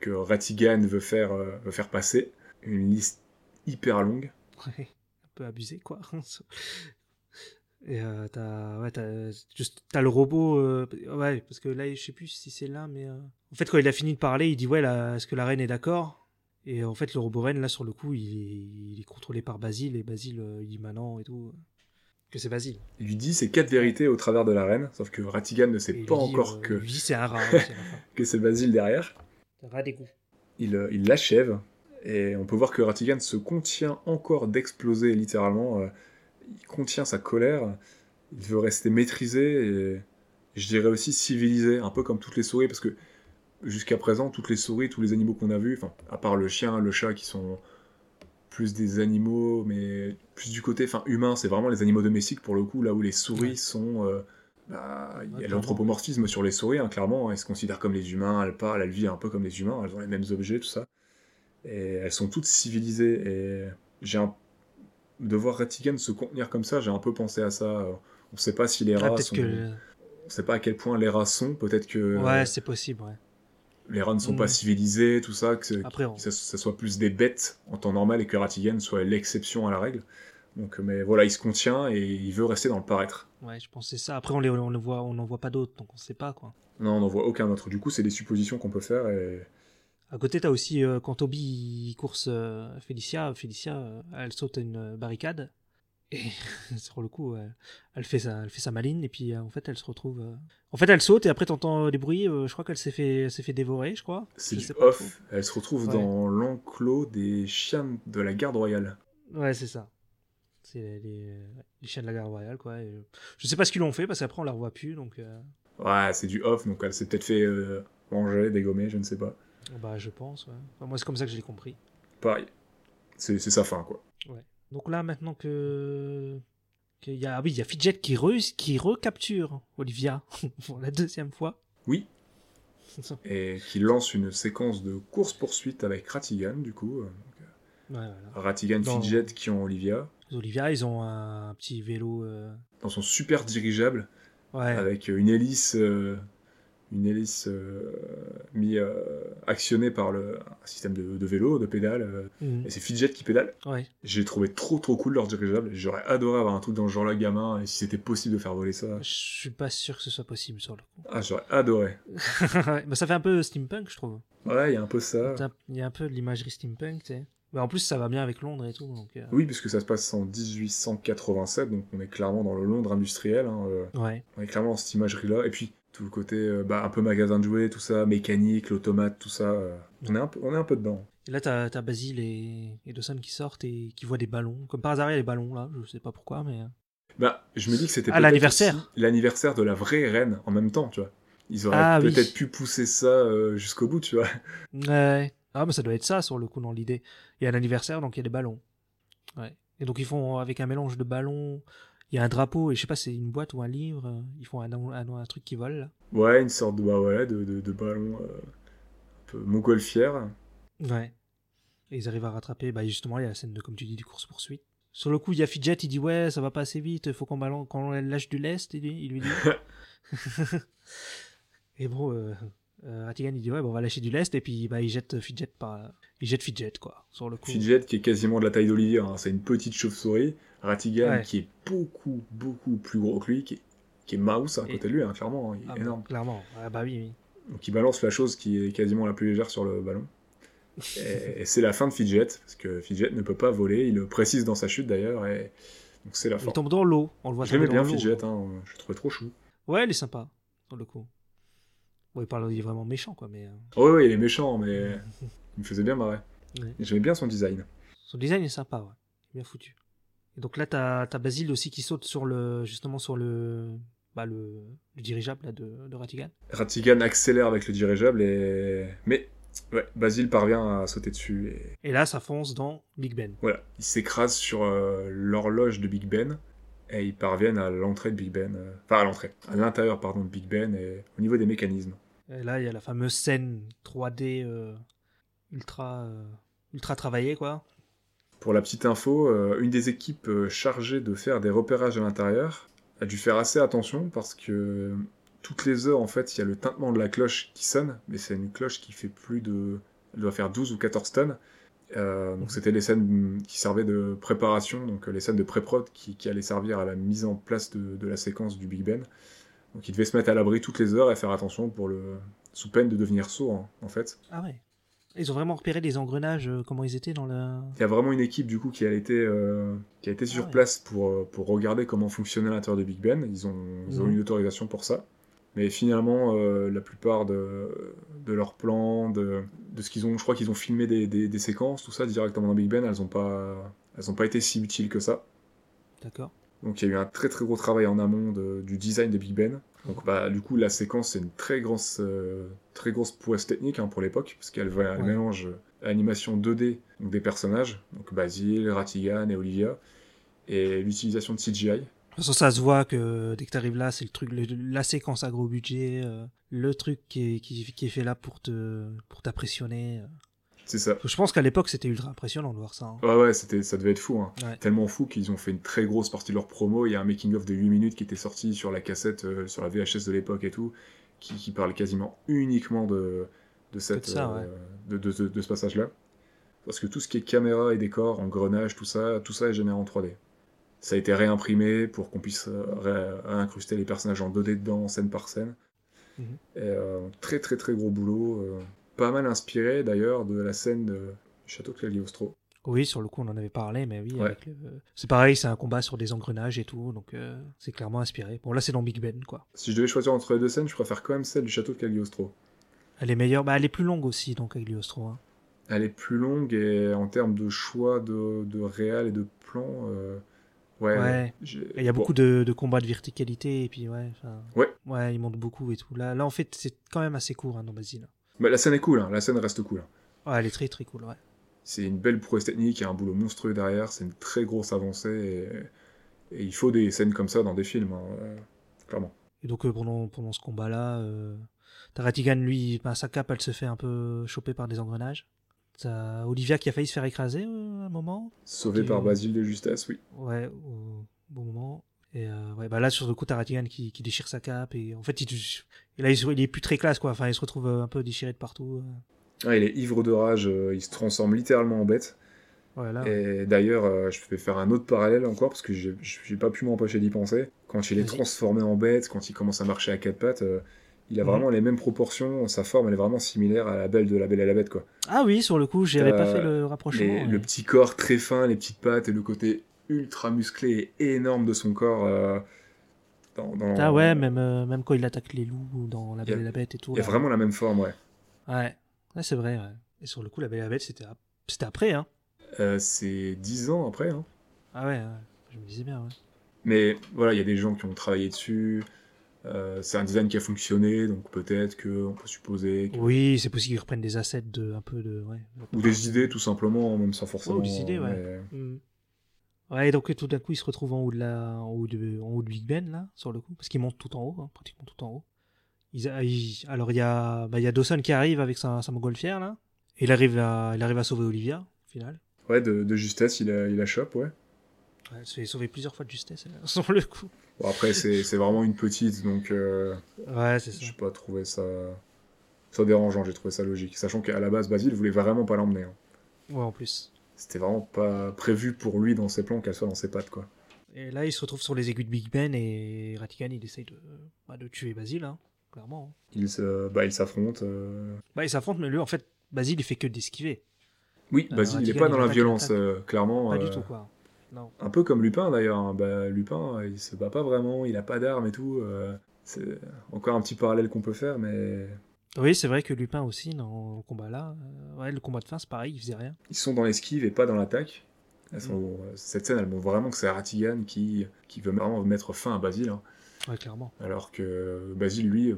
que Ratigan veut faire passer. Une liste hyper longue. Ouais, un peu abusé, quoi. Et t'as le robot... parce que là, je sais plus si c'est là, mais... En fait, quand il a fini de parler, il dit, est-ce que la reine est d'accord ? Et en fait, le robot reine, là, sur le coup, il est contrôlé par Basile, et Basile, il dit maintenant et tout, que c'est Basile. Il lui dit ces quatre vérités au travers de la reine, sauf que Ratigan ne sait pas encore que... Il lui dit c'est un rat. Que c'est Basile derrière. Un rat d'égout. Il l'achève, et on peut voir que Ratigan se contient encore d'exploser, littéralement. Il contient sa colère, il veut rester maîtrisé, et je dirais aussi civilisé, un peu comme toutes les souris, parce que jusqu'à présent, toutes les souris, tous les animaux qu'on a vus, enfin, à part le chien, le chat, qui sont plus des animaux, mais plus du côté humain, c'est vraiment les animaux domestiques, pour le coup, là où les souris sont... il y a l'anthropomorphisme sur les souris, hein, clairement, elles se considèrent comme les humains, elles parlent, elles vivent un peu comme les humains, elles ont les mêmes objets, tout ça. Et elles sont toutes civilisées, et de voir Ratigan se contenir comme ça, j'ai un peu pensé à ça. On sait pas si les rats sont... On sait pas à quel point les rats sont, peut-être que... Ouais, c'est possible, ouais. Les rats ne sont pas civilisés, tout ça, que ça soit plus des bêtes en temps normal et que Ratigan soit l'exception à la règle. Donc, mais voilà, il se contient et il veut rester dans le paraître. Ouais, je pensais ça. Après, on n'en voit pas d'autres, donc on ne sait pas, quoi. Non, on n'en voit aucun autre. Du coup, c'est des suppositions qu'on peut faire. Et... À côté, tu as aussi, quand Toby course Félicia, elle saute à une barricade. Et sur le coup, elle fait sa maline, et puis en fait, elle se retrouve... En fait, elle saute, et après, t'entends des bruits, je crois qu'elle s'est fait dévorer, je crois. C'est du off, trop. Elle se retrouve dans l'enclos des chiens de la garde royale. Ouais, c'est ça. C'est les chiens de la garde royale, quoi. Et je sais pas ce qu'ils l'ont fait, parce qu'après, on la revoit plus, donc... Ouais, c'est du off, donc elle s'est peut-être fait manger, dégommer, je ne sais pas. Bah, je pense, ouais. Enfin, moi, c'est comme ça que je l'ai compris. Pareil. C'est sa fin, quoi. Ouais. Donc là, maintenant il y a Fidget qui recapture Olivia pour la deuxième fois. Oui. Et qui lance une séquence de course-poursuite avec Ratigan, du coup. Donc, ouais, voilà. Ratigan, Fidget qui ont Olivia. Olivia, ils ont un petit vélo. Dans son super dirigeable. Ouais. Avec une hélice. Actionnée par un système de vélo, de pédale, et c'est Fidget qui pédale. Ouais. J'ai trouvé trop cool leur dirigeable, j'aurais adoré avoir un truc dans ce genre-là, gamin, et si c'était possible de faire voler ça. Je suis pas sûr que ce soit possible sur le coup. Ah, j'aurais adoré. Bah, ça fait un peu steampunk, je trouve. Ouais, il y a un peu ça. Il y a un peu de l'imagerie steampunk, tu sais. Bah, en plus, ça va bien avec Londres et tout. Donc, Oui, puisque ça se passe en 1887, donc on est clairement dans le Londres industriel. Hein, ouais. On est clairement dans cette imagerie-là, et puis... Tout le côté un peu magasin de jouets, tout ça, mécanique, l'automate, tout ça. On est un peu dedans. Et là, t'as Basile et Dawson qui sortent et qui voient des ballons. Comme par hasard, il y a des ballons, là. Je sais pas pourquoi, mais... Bah, je me dis que c'était peut-être l'anniversaire. L'anniversaire de la vraie reine en même temps, tu vois. Ils auraient peut-être pu pousser ça jusqu'au bout, tu vois. Ouais. Ah, mais ça doit être ça, sur le coup, dans l'idée. Il y a l'anniversaire, donc il y a des ballons. Ouais. Et donc, ils font avec un mélange de ballons... Il y a un drapeau, et je sais pas, c'est une boîte ou un livre, ils font un truc qui vole, là. Ouais, une sorte de ballon un peu montgolfière. Ouais. Et ils arrivent à rattraper, bah justement, il y a la scène de, comme tu dis, du course-poursuite. Sur le coup, Yaffi Jet, il dit « Ouais, ça va pas assez vite, il faut qu'on lâche du lest », il lui dit. Et bon, Rattigan, il dit « Ouais, bon, on va lâcher du lest », et puis bah, il jette Fidget quoi, sur le coup. Fidget qui est quasiment de la taille d'Olivier, hein. C'est une petite chauve-souris. Rattigan, ouais, qui est beaucoup plus gros que lui, qui est Mouse à côté de lui, hein, clairement, hein. Il est énorme. Bah, clairement, ah, bah oui, oui. Donc il balance la chose qui est quasiment la plus légère sur le ballon. Et c'est la fin de Fidget, parce que Fidget ne peut pas voler, il le précise dans sa chute d'ailleurs, et donc c'est la fin. Il tombe dans l'eau, on le voit. J'aimais bien Fidget, hein, je le trouvais trop chou. Ouais, il est sympa, dans le coup. Bon, il est vraiment méchant, quoi, mais... Oh, ouais, il est méchant, mais il me faisait bien marrer. Ouais. J'aimais bien son design. Son design est sympa, ouais, bien foutu. Et donc là, t'as Basile aussi qui saute sur le... justement sur le... Bah, le dirigeable là, de Rattigan. Rattigan accélère avec le dirigeable, et... mais... Ouais, Basile parvient à sauter dessus. Et là, ça fonce dans Big Ben. Voilà, il s'écrase sur l'horloge de Big Ben et ils parviennent à l'entrée de Big Ben. Enfin, à l'entrée, à l'intérieur, pardon, de Big Ben et au niveau des mécanismes. Et là, il y a la fameuse scène 3D ultra travaillée, quoi. Pour la petite info, une des équipes chargées de faire des repérages à l'intérieur a dû faire assez attention parce que... Toutes les heures, en fait, il y a le tintement de la cloche qui sonne, mais c'est une cloche qui fait plus de... Elle doit faire 12 ou 14 tonnes. Donc c'était les scènes qui servaient de préparation, donc les scènes de pré-prod qui allaient servir à la mise en place de la séquence du Big Ben. Donc ils devaient se mettre à l'abri toutes les heures et faire attention pour le... sous peine de devenir sourd, hein, en fait. Ah ouais. Ils ont vraiment repéré les engrenages, comment ils étaient dans le... Il y a vraiment une équipe, du coup, qui a été sur place pour regarder comment fonctionnait l'intérieur de Big Ben. Ils ont une autorisation pour ça. Mais finalement, la plupart de leurs plans, de ce qu'ils ont... Je crois qu'ils ont filmé des séquences, tout ça, directement dans Big Ben. Elles n'ont pas été si utiles que ça. D'accord. Donc, il y a eu un très, très gros travail en amont du design de Big Ben. Donc, bah, du coup, la séquence, c'est une très grosse prouesse technique, hein, pour l'époque, parce qu'elle mélange animation 2D, donc des personnages, donc Basile, Rattigan et Olivia, et l'utilisation de CGI. De toute façon, ça se voit que dès que t'arrives là, c'est le truc, la séquence à gros budget, le truc qui est fait là pour t'impressionner. C'est ça. Je pense qu'à l'époque, c'était ultra impressionnant de voir ça. Hein. Ouais, ça devait être fou. Hein. Ouais. Tellement fou qu'ils ont fait une très grosse partie de leur promo. Il y a un making-of de 8 minutes qui était sorti sur la cassette, sur la VHS de l'époque et tout, qui parle quasiment uniquement de ce passage-là. Parce que tout ce qui est caméra et décor, engrenage, tout ça est généré en 3D. Ça a été réimprimé pour qu'on puisse réincruster les personnages en 2D dedans, scène par scène. Mmh. Et, très très très gros boulot, pas mal inspiré d'ailleurs de la scène de Château Cagliostro. Oui, sur le coup on en avait parlé, mais oui, ouais. Avec c'est pareil, c'est un combat sur des engrenages et tout, donc c'est clairement inspiré. Bon là c'est dans Big Ben, quoi. Si je devais choisir entre les deux scènes, je préfère quand même celle du Château Cagliostro. Elle est meilleure, bah elle est plus longue aussi, donc Cagliostro. Hein. Elle est plus longue et en termes de choix de réal et de plan... Ouais. Il y a beaucoup de combats de verticalité et puis ils montent beaucoup et tout. Là en fait c'est quand même assez court, hein, dans Basile. Bah, la scène est cool, hein. La scène reste cool. Ouais, elle est très très cool, ouais. C'est une belle prouesse technique, il y a un boulot monstrueux derrière, c'est une très grosse avancée et il faut des scènes comme ça dans des films, hein, clairement. Et donc pendant ce combat là, Rattigan lui, ben, sa cape elle se fait un peu choper par des engrenages. T'as Olivia qui a failli se faire écraser à un moment. Sauvée par Basile de justesse, oui. Ouais, au bon moment. Et bah là, sur le coup, t'as Rattigan qui déchire sa cape. Et en fait, il est plus très classe, quoi. Enfin, il se retrouve un peu déchiré de partout. Ah, il est ivre de rage. Il se transforme littéralement en bête. Ouais, là, et d'ailleurs, je vais faire un autre parallèle encore, parce que j'ai pas pu m'empêcher d'y penser. Quand il est transformé en bête, quand il commence à marcher à quatre pattes... il a vraiment les mêmes proportions, sa forme elle est vraiment similaire à la Belle de la Belle et la Bête, quoi. Ah oui, sur le coup, j'avais pas fait le rapprochement. Le petit corps très fin, les petites pattes et le côté ultra musclé et énorme de son corps. Ah ouais, même quand il attaque les loups dans La Belle et la Bête et tout. Il y a vraiment la même forme, ouais. Ouais, c'est vrai, ouais. Et sur le coup, La Belle et la Bête, c'était après, hein. C'est 10 ans après, hein. Ah ouais, je me disais bien, ouais. Mais voilà, il y a des gens qui ont travaillé dessus... c'est un design qui a fonctionné, donc peut-être qu'on peut supposer... Oui, c'est possible qu'ils reprennent des assets ou des idées, tout simplement, même sans forcément... des idées, ouais. Mais... Ouais, donc tout d'un coup, ils se retrouvent en haut de Big Ben, là, sur le coup, parce qu'ils montent tout en haut, hein, pratiquement tout en haut. Alors, il y a Dawson qui arrive avec sa montgolfière, là, et il arrive à sauver Olivia, au final. Ouais, de justesse, il la chope, ouais. Ouais, elle se fait sauver plusieurs fois de justesse, sur le coup. Bon, après, c'est vraiment une petite, donc... ouais, c'est ça. J'ai pas trouvé ça... ça dérangeant, j'ai trouvé ça logique. Sachant qu'à la base, Basile voulait vraiment pas l'emmener. Hein. Ouais, en plus. C'était vraiment pas prévu pour lui dans ses plans qu'elle soit dans ses pattes, quoi. Et là, il se retrouve sur les aigus de Big Ben et Ratigan, il essaye de tuer Basile, hein, clairement. Hein. Ils s'affrontent. Ils s'affrontent, mais lui, en fait, Basile, il fait que d'esquiver. Oui, Basile, Ratigan, il est pas dans la violence, clairement. Pas du tout, quoi. Non. Un peu comme Lupin, d'ailleurs. Hein. Lupin, il se bat pas vraiment, il a pas d'armes et tout. C'est encore un petit parallèle qu'on peut faire, mais... Oui, c'est vrai que Lupin aussi, dans le combat-là, le combat de fin, c'est pareil, il faisait rien. Ils sont dans l'esquive et pas dans l'attaque. Cette scène, elle montre vraiment que c'est Ratigan qui veut vraiment mettre fin à Basile. Hein. Ouais, clairement. Alors que Basile, lui,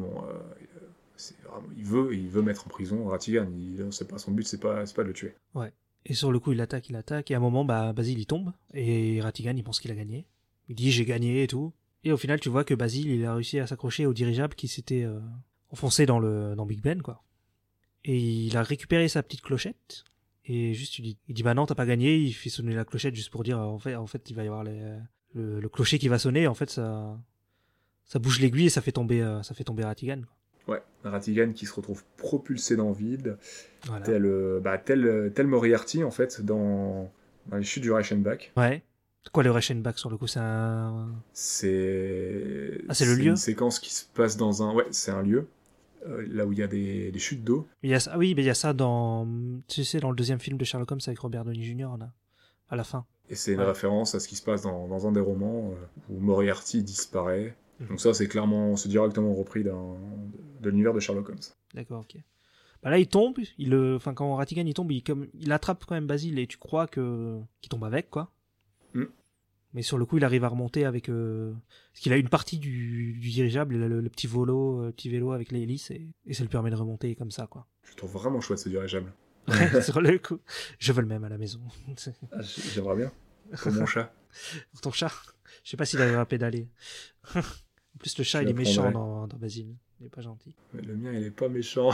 il veut mettre en prison Ratigan. C'est pas son but, c'est pas de le tuer. Ouais. Et sur le coup, il attaque. Et à un moment, Basile, il tombe. Et Ratigan, il pense qu'il a gagné. Il dit, j'ai gagné et tout. Et au final, tu vois que Basile, il a réussi à s'accrocher au dirigeable qui s'était... enfoncé dans Big Ben, quoi. Et il a récupéré sa petite clochette, et juste il dit bah non, t'as pas gagné. Il fait sonner la clochette juste pour dire en fait il va y avoir le clocher qui va sonner, et en fait ça bouge l'aiguille et ça fait tomber Ratigan, quoi. Ouais, Ratigan qui se retrouve propulsé dans le vide, voilà. tel Moriarty, en fait, dans les chutes du Reichenbach. Ouais. Quoi, le Reichenbach, sur le coup, c'est le lieu. C'est une séquence qui se passe dans c'est un lieu, là où il y a des chutes d'eau. Il y a ça dans, tu sais, dans le deuxième film de Sherlock Holmes avec Robert Downey Jr., là, à la fin. Et c'est une référence à ce qui se passe dans un des romans où Moriarty disparaît. Mm-hmm. Donc ça, c'est directement repris de l'univers de Sherlock Holmes. D'accord, ok. Là, il tombe, quand Ratigan il tombe, il attrape quand même Basile, et tu crois qu'il tombe avec, quoi. Mais sur le coup, il arrive à remonter avec... parce qu'il a une partie du dirigeable, il a le petit volo, le petit vélo avec l'hélice, et ça lui permet de remonter comme ça, quoi. Je trouve vraiment chouette ce dirigeable. Sur le coup, je veux le même à la maison. J'aimerais bien. Pour mon chat. Pour ton chat. Je sais pas s'il arrivera à pédaler. En plus, le chat, il est méchant dans Basile. Il n'est pas gentil. Mais le mien, il est pas méchant.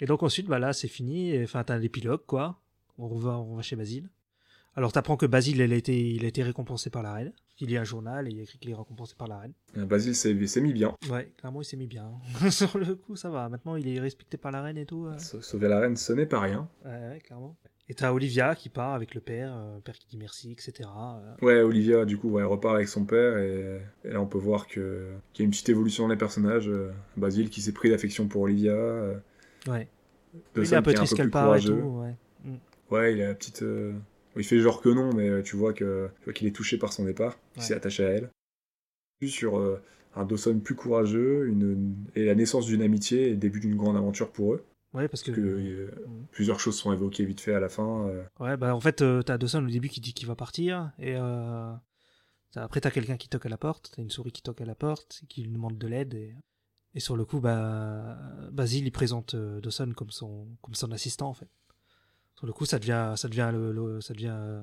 Et donc ensuite, là, c'est fini. Enfin, t'as l'épilogue, quoi. On va chez Basile. Alors, t'apprends que Basile, il a été récompensé par la reine. Il y a un journal et il y a écrit qu'il est récompensé par la reine. Basile s'est mis bien. Ouais, clairement, il s'est mis bien. Sur le coup, ça va. Maintenant, il est respecté par la reine et tout. Sauver la reine, ce n'est pas rien. Ouais, clairement. Et t'as Olivia qui part avec le père. Père qui dit merci, etc. Ouais, Olivia, du coup, elle repart avec son père. Et là, on peut voir qu'il y a une petite évolution dans les personnages. Basile qui s'est pris d'affection pour Olivia. Ouais. Il est un peu triste qu'elle part et tout. Ouais. Ouais, il a la petite... Il fait genre que non, mais tu vois qu'il est touché par son départ, il s'est attaché à elle. Sur un Dawson plus courageux, et la naissance d'une amitié et le début d'une grande aventure pour eux. Ouais, parce que plusieurs choses sont évoquées vite fait à la fin. Ouais, en fait, t'as Dawson au début qui dit qu'il va partir, et après t'as quelqu'un qui toque à la porte, t'as une souris qui toque à la porte, qui lui demande de l'aide, et sur le coup, Basile, il présente Dawson comme son assistant, en fait. Sur le coup, ça devient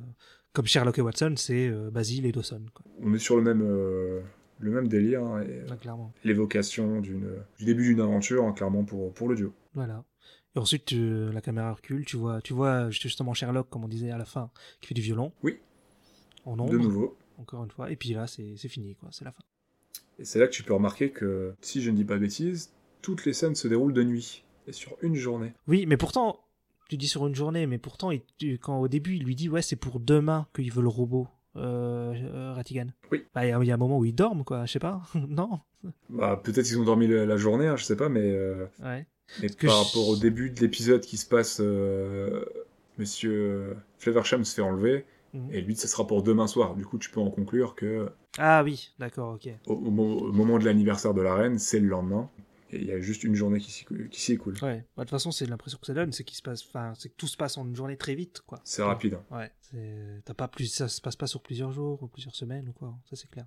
comme Sherlock et Watson, c'est Basile et Dawson, quoi. On est sur le même délire, hein, clairement. L'évocation du début d'une aventure, hein, clairement, pour le duo. Voilà. Et ensuite, la caméra recule, tu vois justement Sherlock, comme on disait à la fin, qui fait du violon. Oui. En ombre. De nouveau. Encore une fois. Et puis là, c'est fini, quoi. C'est la fin. Et c'est là que tu peux remarquer que, si je ne dis pas de bêtises, toutes les scènes se déroulent de nuit et sur une journée. Oui, mais pourtant. Tu dis sur une journée, mais pourtant, quand au début, il lui dit « Ouais, c'est pour demain qu'il veut le robot, Ratigan. » Oui. Il y a un moment où ils dorment, quoi, je sais pas, non. Peut-être qu'ils ont dormi la journée, hein, je sais pas, mais... ouais. Et par rapport au début de l'épisode qui se passe, Monsieur Fleversham se fait enlever, et lui, ça sera pour demain soir. Du coup, tu peux en conclure que... Ah oui, d'accord, ok. Au moment de l'anniversaire de la reine, c'est le lendemain. Il y a juste une journée qui s'y écoule. Ouais. De toute façon, c'est l'impression que ça donne, c'est que tout se passe en une journée très vite, quoi. C'est rapide. Ouais. Ça se passe pas sur plusieurs jours ou plusieurs semaines ou quoi. Ça c'est clair.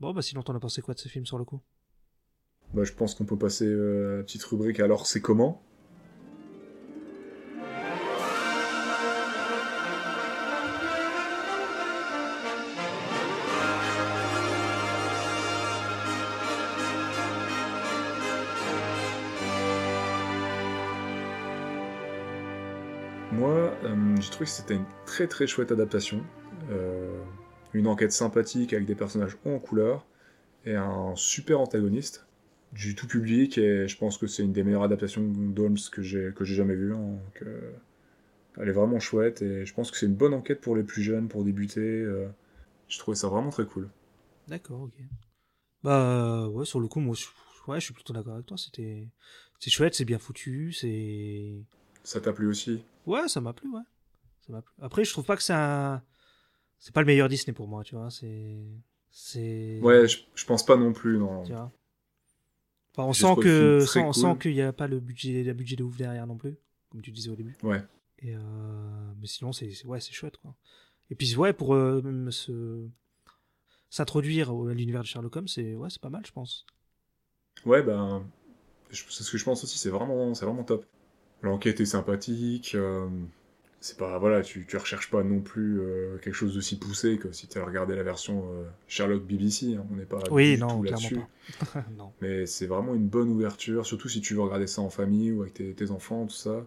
Bon, sinon t'en as pensé quoi de ce film sur le coup ? Je pense qu'on peut passer à la petite rubrique. Alors c'est comment ? Moi, j'ai trouvé que c'était une très très chouette adaptation. une enquête sympathique avec des personnages en couleur et un super antagoniste du tout public, et je pense que c'est une des meilleures adaptations d'Holmes que j'ai jamais vue, hein, donc, elle est vraiment chouette, et je pense que c'est une bonne enquête pour les plus jeunes, pour débuter. Je trouvais ça vraiment très cool. D'accord, ok. Bah ouais, sur le coup, moi je suis plutôt d'accord avec toi. C'est chouette, c'est bien foutu, c'est... Ça t'a plu aussi? Ouais, ça m'a plu, ouais. Ça m'a plu. Après, je trouve pas que c'est pas le meilleur Disney pour moi, tu vois, c'est... Ouais, je pense pas non plus, non. Tu vois, enfin, on sent qu'il n'y a pas le budget de ouf derrière non plus, comme tu disais au début. Ouais. Et mais sinon, c'est chouette, quoi. Et puis ouais, pour même s'introduire à l'univers de Sherlock Holmes, c'est pas mal, je pense. Ouais, ben c'est ce que je pense aussi, c'est vraiment top. L'enquête est sympathique, c'est pas, voilà, tu recherches pas non plus quelque chose de si poussé que si tu as regardé la version Sherlock BBC, hein, on n'est pas tout là-dessus. Pas. Non. Mais c'est vraiment une bonne ouverture, surtout si tu veux regarder ça en famille ou avec tes enfants, tout ça.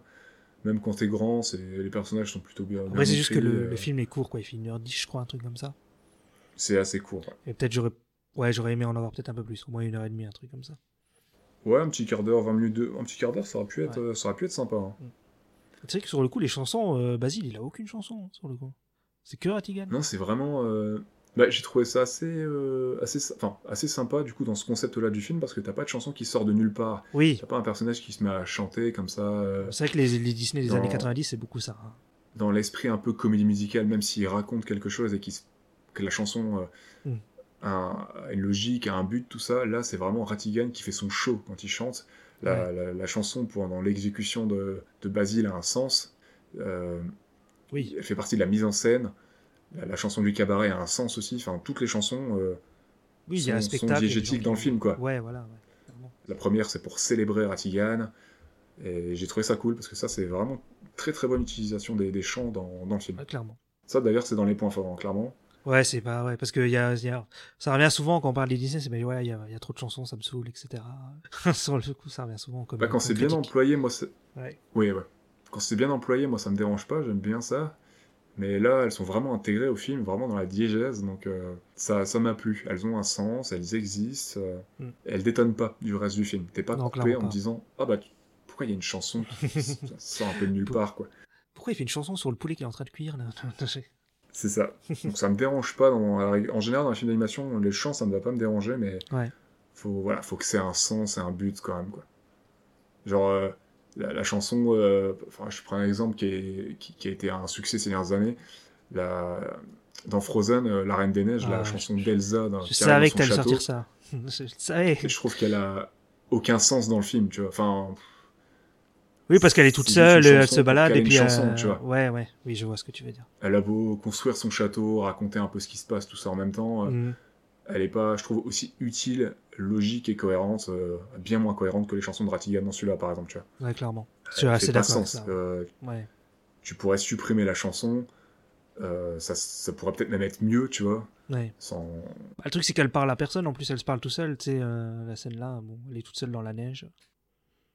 Même quand t'es grand, les personnages sont plutôt bien. Après, c'est juste que le film est court, quoi. Il fait 1h10, je crois, un truc comme ça. C'est assez court, ouais. Et peut-être j'aurais aimé en avoir peut-être un peu plus, au moins 1h30, un truc comme ça. Ouais, un petit quart d'heure, 20 minutes, un petit quart d'heure, ça aurait pu être sympa. Hein. C'est vrai que sur le coup, les chansons, Basile, il a aucune chanson, hein, sur le coup. C'est que Ratigan. Non, c'est vraiment... Bah, j'ai trouvé ça assez sympa, du coup, dans ce concept-là du film, parce que t'as pas de chanson qui sort de nulle part. Oui. T'as pas un personnage qui se met à chanter comme ça. C'est vrai que les Disney des années 90, c'est beaucoup ça. Hein. Dans l'esprit un peu comédie musicale, même s'ils racontent quelque chose et que la chanson a une logique, a un but, tout ça, là, c'est vraiment Ratigan qui fait son show quand il chante. La chanson, dans l'exécution de Basile, a un sens. Oui. Elle fait partie de la mise en scène. La chanson du cabaret a un sens aussi. Enfin, toutes les chansons sont diégétiques dans le film, quoi. Ouais, voilà. Ouais. La première, c'est pour célébrer Ratigan. Et j'ai trouvé ça cool, parce que ça, c'est vraiment très très bonne utilisation des chants dans le film. Ouais, clairement. Ça, d'ailleurs, c'est dans les points forts, hein, clairement. Ouais, c'est pas... Ouais, parce que ça revient souvent quand on parle des Disney, c'est mais ouais, il y a trop de chansons, ça me saoule, etc. Sur le coup, ça revient souvent. Comme, bah, quand c'est bien employé, moi... C'est... Ouais. Oui, ouais. Quand c'est bien employé, moi, ça me dérange pas, j'aime bien ça. Mais là, elles sont vraiment intégrées au film, vraiment dans la diégèse, donc ça m'a plu. Elles ont un sens, elles existent, elles détonnent pas du reste du film. T'es pas coupé en disant « Ah bah, pourquoi il y a une chanson qui sort un peu de nulle part, quoi ?» Pourquoi il fait une chanson sur le poulet qu'il est en train de cuire, là? C'est ça. Donc ça me dérange pas. En général, dans les films d'animation, les chants, ça ne va pas me déranger, mais faut que c'est un sens et un but, quand même, quoi. Genre... La chanson, je prends un exemple qui a été un succès ces dernières années. Dans Frozen, La Reine des Neiges, la chanson d'Elsa. Je savais que t'allais sortir ça. Je savais. Je trouve qu'elle a aucun sens dans le film, tu vois. Enfin. Oui, parce qu'elle est toute seule, elle se balade et puis. Chanson, tu vois. Ouais, ouais. Oui, je vois ce que tu veux dire. Elle a beau construire son château, raconter un peu ce qui se passe, tout ça en même temps. Elle est pas, je trouve, aussi utile, logique et cohérente, bien moins cohérente que les chansons de Ratigan dans celui-là, par exemple, tu vois. Ouais, clairement. C'est assez d'accord. Sens. Avec ça. Ouais. Tu pourrais supprimer la chanson, ça pourrait peut-être même être mieux, tu vois. Ouais. Sans... Bah, le truc, c'est qu'elle parle à personne, en plus, elle se parle tout seule, tu sais, la scène-là, bon, elle est toute seule dans la neige.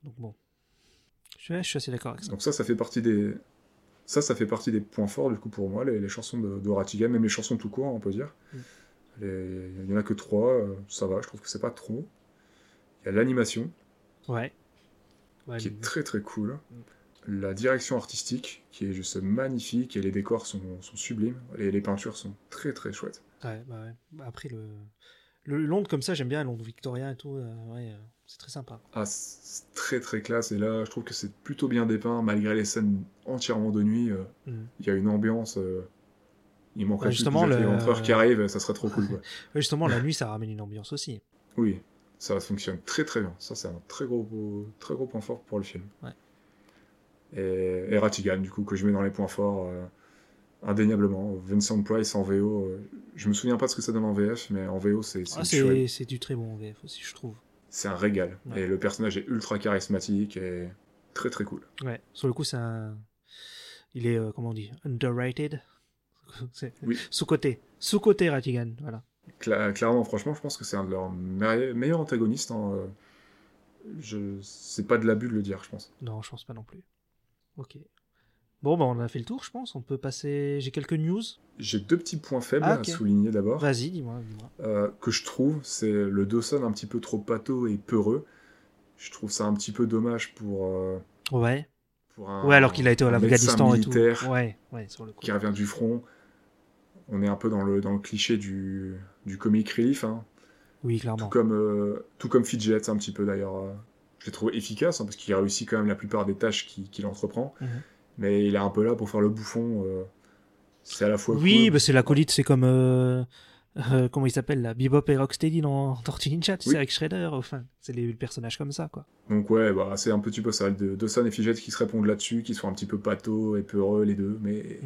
Donc bon, je suis assez d'accord avec ça. Donc ça fait partie des points forts, du coup, pour moi, les chansons de Ratigan, même les chansons tout court, on peut dire. Il n'y en a que 3, ça va, je trouve que c'est pas trop. Il y a l'animation, qui est très très cool. La direction artistique, qui est juste magnifique, et les décors sont sublimes, et les peintures sont très très chouettes. Ouais, bah ouais. Bah après, le Londres comme ça, j'aime bien, Londres victorien et tout, c'est très sympa. Ah, c'est très très classe, et là, je trouve que c'est plutôt bien dépeint, malgré les scènes entièrement de nuit, il y a une ambiance... Il manquerait justement plus l'empereur qui arrive, ça serait trop cool. Ouais. Justement, la nuit, ça ramène une ambiance aussi. Oui, ça fonctionne très très bien. Ça, c'est un très gros point fort pour le film. Ouais. Et Ratigan, du coup, que je mets dans les points forts, indéniablement. Vincent Price en VO, je me souviens pas de ce que ça donne en VF, mais en VO, c'est du très bon en VF aussi, je trouve. C'est un régal. Ouais. Et le personnage est ultra charismatique et très très cool. Ouais, sur le coup, il est, comment on dit, underrated. Oui. Sous-côté Ratigan, voilà. Clairement, franchement, je pense que c'est un de leurs meilleurs antagonistes. Hein. C'est pas de l'abus de le dire, je pense. Non, je pense pas non plus. Ok. Bon, ben on a fait le tour, je pense. On peut passer... J'ai quelques news. J'ai deux petits points faibles à souligner d'abord. Vas-y, dis-moi. Que je trouve, c'est le Dawson un petit peu trop pâteau et peureux. Je trouve ça un petit peu dommage pour... Ouais. Pour un, ouais, alors qu'il a été à l'Afghanistan et tout. Ouais, sur le coup. Qui revient du front. On est un peu dans le cliché du comic relief. Hein. Oui, clairement. Tout comme Fidget, un petit peu d'ailleurs. Je l'ai trouvé efficace, hein, parce qu'il réussit quand même la plupart des tâches qu'il entreprend. Mm-hmm. Mais il est un peu là pour faire le bouffon. C'est à la fois... Oui, cool. Bah c'est l'acolyte, c'est comme... comment il s'appelle là, Bebop et Rocksteady dans Tortue Ninja, tu sais, avec Shredder, enfin, c'est les personnages comme ça, quoi. Donc ouais, bah c'est un petit peu ça, Dawson et Fidget qui se répondent là-dessus, qui sont un petit peu pâteaux et peureux les deux, mais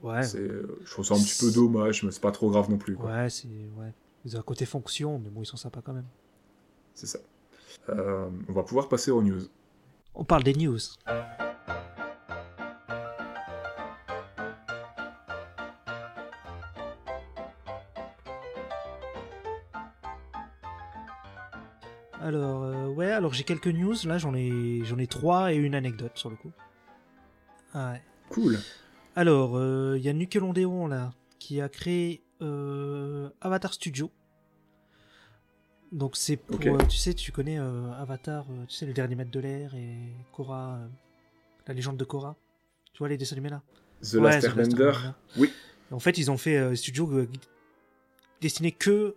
ouais. Je trouve ça un petit peu dommage, mais c'est pas trop grave non plus, quoi. Ouais, ils ont un côté fonction, mais bon, ils sont sympas quand même. C'est ça. On va pouvoir passer aux news. On parle des news. Alors, alors j'ai quelques news, là j'en ai trois et une anecdote sur le coup. Ouais. Cool. Alors, il y a Nickelodeon là, qui a créé Avatar Studio. Donc c'est pour, tu sais, tu connais Avatar, tu sais, le dernier maître de l'air et Korra, la légende de Korra. Tu vois les dessins animés là, The Last Airbender. Oui. En fait, ils ont fait studio destiné que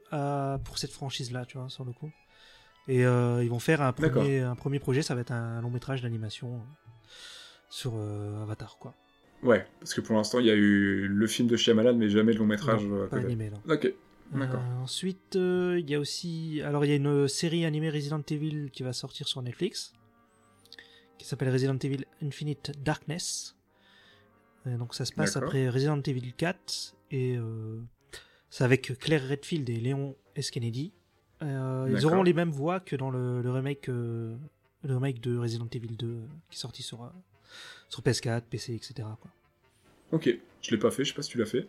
pour cette franchise là, tu vois, sur le coup. Et ils vont faire un premier projet, ça va être un long métrage d'animation sur Avatar, quoi. Ouais, parce que pour l'instant, il y a eu le film de Shyamalan, mais jamais de long métrage. Non, pas animé, non. Ok, d'accord. Ensuite, il y a aussi... Alors, il y a une série animée Resident Evil qui va sortir sur Netflix, qui s'appelle Resident Evil Infinite Darkness. Et donc, ça se passe après Resident Evil 4, et c'est avec Claire Redfield et Léon S. Kennedy. Ils auront les mêmes voix que dans le remake de Resident Evil 2 qui est sorti sur PS4, PC, etc., quoi. Ok, je l'ai pas fait, je sais pas si tu l'as fait.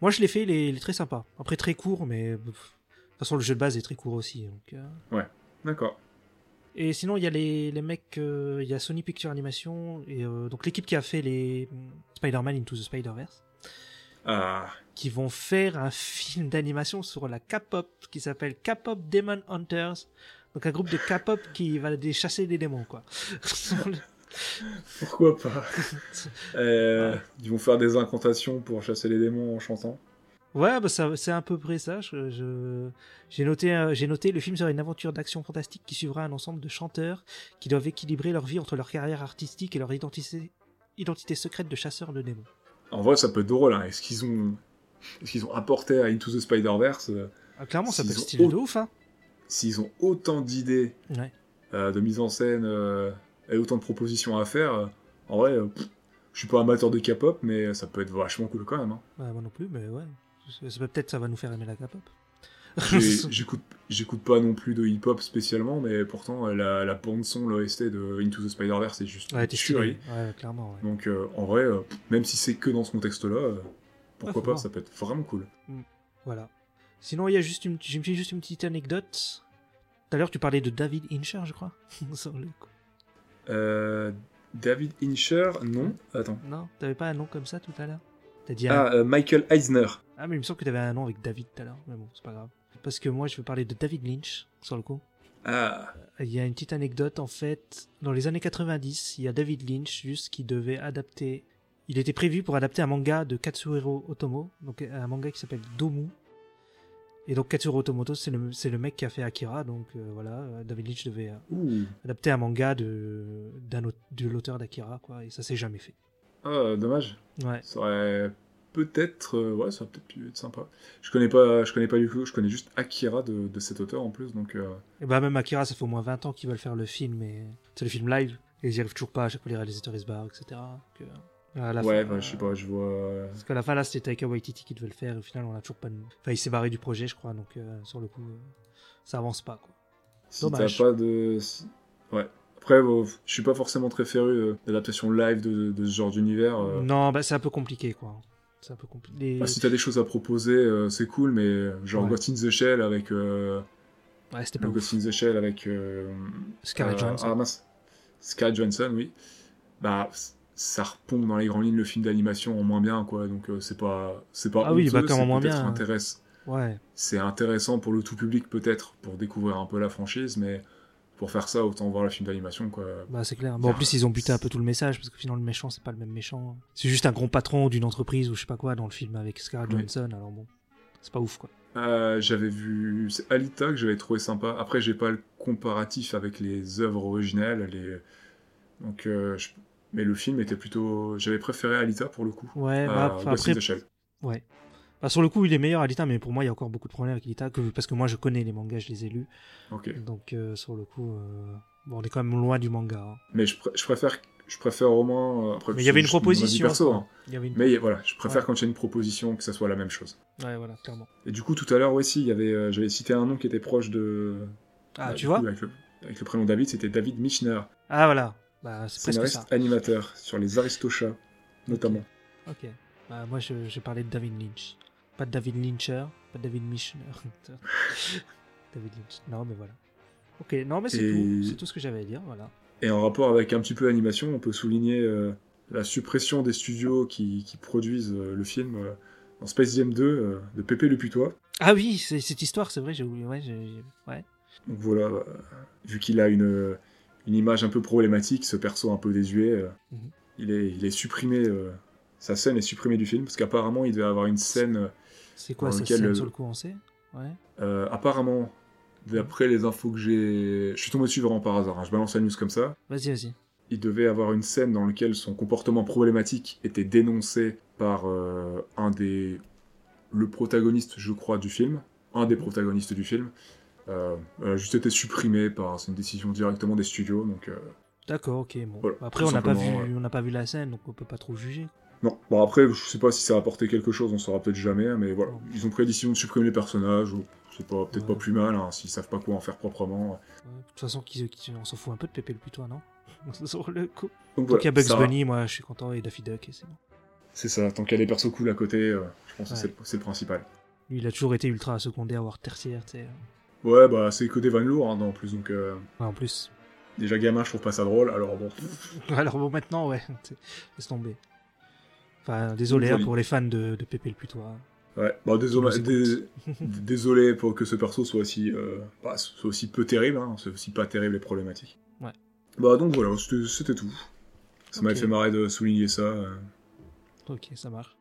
Moi je l'ai fait, il est très sympa. Après très court, mais de toute façon le jeu de base est très court aussi. Donc, ouais, d'accord. Et sinon il y a les mecs, il y a Sony Pictures Animation, et donc l'équipe qui a fait les Spider-Man Into the Spider-Verse. Qui vont faire un film d'animation sur la K-pop qui s'appelle K-pop Demon Hunters, donc un groupe de K-pop qui va chasser des démons, quoi. Pourquoi pas. Ils vont faire des incantations pour chasser les démons en chantant. Ouais, bah ça, c'est à peu près ça. J'ai noté le film sera une aventure d'action fantastique qui suivra un ensemble de chanteurs qui doivent équilibrer leur vie entre leur carrière artistique et leur identité secrète de chasseurs de démons. En vrai, ça peut être drôle, hein. Est-ce qu'ils ont apporté à Into the Spider-Verse clairement, ça peut être stylé de ouf, hein. S'ils ont autant d'idées de mise en scène et autant de propositions à faire, en vrai, je suis pas amateur de K-pop, mais ça peut être vachement cool quand même, hein. Ouais, moi non plus, mais ouais. Ça va nous faire aimer la K-pop. J'écoute pas non plus de hip-hop spécialement, mais pourtant la bande-son, l'OST de Into the Spider-Verse est juste une tuerie. Ouais, clairement, ouais. Donc en vrai, même si c'est que dans ce contexte-là, pourquoi pas, ça peut être vraiment cool. Voilà. Sinon, il y a juste une petite anecdote. Tout à l'heure, tu parlais de David Incher, je crois. David Incher, non. Attends. Non, t'avais pas un nom comme ça tout à l'heure. T'as dit Michael Eisner. Ah, mais il me semble que t'avais un nom avec David tout à l'heure, mais bon, c'est pas grave. Parce que moi, je veux parler de David Lynch, sur le coup. Ah. Il y a une petite anecdote, en fait. Dans les années 90, il y a David Lynch, juste, qui devait adapter... Il était prévu pour adapter un manga de Katsuhiro Otomo, donc un manga qui s'appelle Domu. Et donc Katsuhiro Otomo, c'est le mec qui a fait Akira, donc voilà, David Lynch devait adapter un manga de l'auteur d'Akira, quoi, et ça s'est jamais fait. Ah, dommage. Ouais. Ça aurait peut-être... ouais, ça aurait peut-être pu être sympa. Je connais pas du tout, je connais juste Akira de cet auteur en plus, donc... Et bah même Akira, ça fait au moins 20 ans qu'ils veulent faire le film, et... c'est le film live, et ils y arrivent toujours pas, à chaque fois les réalisateurs ils se barrent, etc. Donc, je sais pas, je vois... Parce qu'à la fin, là, c'était Taika Waititi qui devait le faire, et au final, on a toujours pas... Enfin, il s'est barré du projet, je crois, donc sur le coup, ça avance pas, quoi. Si dommage. T'as pas de... Ouais. Après, je suis pas forcément très féru d'adaptation live de ce genre d'univers. Non, bah c'est un peu compliqué, quoi. C'est un peu compliqué. Bah, si t'as des choses à proposer, c'est cool, mais genre Ghost in the Shell avec... Ouais, c'était pas Ghost in the Shell avec... Scarlett Johansson. Scarlett Johansson, oui. Bah, ça repompe dans les grandes lignes le film d'animation en moins bien, quoi. Donc c'est pas ah oui, honteux, c'est moins peut-être bien. Intéressant. Ouais. C'est intéressant pour le tout public peut-être, pour découvrir un peu la franchise, mais pour faire ça, autant voir le film d'animation, quoi. Bah c'est clair. Bon, en plus, ils ont buté un peu tout le message, parce que finalement, le méchant, c'est pas le même méchant. C'est juste un grand patron d'une entreprise ou je sais pas quoi dans le film avec Scarlett Johansson, alors bon, c'est pas ouf, quoi. J'avais vu c'est Alita que j'avais trouvé sympa. Après, j'ai pas le comparatif avec les œuvres originales, donc mais le film était plutôt. J'avais préféré Alita pour le coup. Ouais, Ghost in the Shell. Ouais. Bah, sur le coup, il est meilleur Alita, mais pour moi, il y a encore beaucoup de problèmes avec Alita, parce que moi, je connais les mangas, je les ai lus. Okay. Donc, sur le coup, on est quand même loin du manga. Hein. Mais je préfère au moins. Après, mais il y avait une proposition. Perso, hein. Mais voilà, je préfère quand il y a une proposition que ça soit la même chose. Ouais, voilà, clairement. Et du coup, tout à l'heure aussi, il y avait, j'avais cité un nom qui était proche de. Ah, tu vois. Avec le prénom David, c'était David Michener. Ah voilà. Bah, c'est presque ça. Animateur sur les Aristochats, notamment. Ok. Bah, moi, je parlais de David Lynch. Pas de David Lyncher, pas de David Michener. David Lynch. Non, mais voilà. Ok, non, mais c'est tout. C'est tout ce que j'avais à dire, voilà. Et en rapport avec un petit peu d'animation, on peut souligner la suppression des studios qui produisent le film en Space Jam 2 de Pépé le Putois. Ah oui, c'est cette histoire, c'est vrai, j'ai oublié. Ouais, ouais. Donc voilà, vu qu'il a une image un peu problématique, ce perso un peu désuet, il est supprimé, sa scène est supprimée du film, parce qu'apparemment il devait avoir une scène... C'est quoi cette scène sur le coup, on sait ? Ouais. Apparemment, d'après les infos que j'ai... Je suis tombé dessus vraiment par hasard, hein. Je balance la news comme ça. Vas-y. Il devait avoir une scène dans laquelle son comportement problématique était dénoncé par le protagoniste, je crois, du film. Un des protagonistes du film. Juste été supprimé par c'est une décision directement des studios, donc d'accord, ok, bon. Voilà, après on n'a pas vu la scène, donc on peut pas trop juger. Non, bon après je sais pas si ça a apporté quelque chose, on saura peut-être jamais, mais voilà, ils ont pris la décision de supprimer les personnages, ou c'est pas peut-être pas plus mal, hein, s'ils savent pas quoi en faire proprement. De toute façon, on s'en fout un peu de Pépé le Putois, non? Sur le coup. Donc il y a Bugs Bunny, moi je suis content, et Daffy Duck, et c'est bon. C'est ça, tant qu'il y a des persos cool à côté, je pense que c'est le principal. Lui, il a toujours été ultra secondaire, voire tertiaire, tu sais. Ouais, bah c'est que des vannes lourdes, hein, en plus, donc... Ouais, en plus. Déjà gamin, je trouve pas ça drôle, alors bon... Alors bon, maintenant, ouais, laisse tomber. Enfin, désolé pour les fans de Pépé le Putois. Ouais, bah désolé pour que ce perso soit aussi peu terrible, hein, c'est aussi pas terrible et problématique. Ouais. Bah donc voilà, c'était tout. Ça m'avait fait marrer de souligner ça. Ok, ça marche.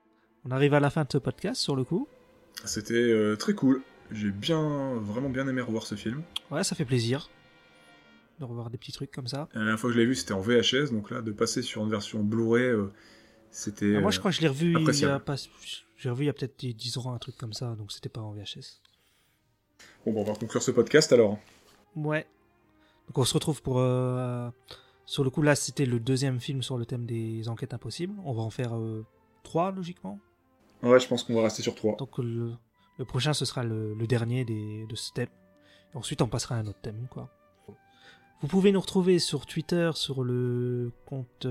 On arrive à la fin de ce podcast, sur le coup. C'était très cool. J'ai vraiment bien aimé revoir ce film. Ouais, ça fait plaisir de revoir des petits trucs comme ça. La dernière fois que je l'ai vu, c'était en VHS, donc là, de passer sur une version Blu-ray, c'était. Ah, moi, je crois que je l'ai revu il y a peut-être 10 ans, un truc comme ça, donc c'était pas en VHS. Bon, on va conclure ce podcast alors. Ouais. Donc on se retrouve pour. Sur le coup, là, c'était le deuxième film sur le thème des enquêtes impossibles. On va en faire 3, logiquement. Ouais, je pense qu'on va rester sur 3. Donc le prochain, ce sera le dernier de ce thème. Et ensuite, on passera à un autre thème, quoi. Vous pouvez nous retrouver sur Twitter, sur le compte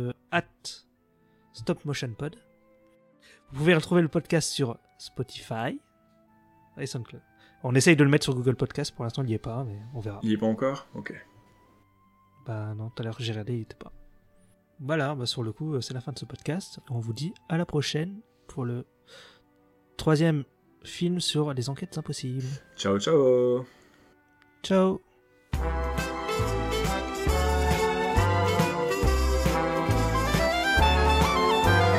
@StopMotionPod. Vous pouvez retrouver le podcast sur Spotify et SoundCloud. On essaye de le mettre sur Google Podcast. Pour l'instant, il n'y est pas, mais on verra. Il n'y est pas encore ? Ok. Bah non, tout à l'heure, j'ai regardé, il n'y était pas. Voilà, bah sur le coup, c'est la fin de ce podcast. On vous dit à la prochaine pour le 3e film sur les enquêtes impossibles. Ciao, ciao. Ciao.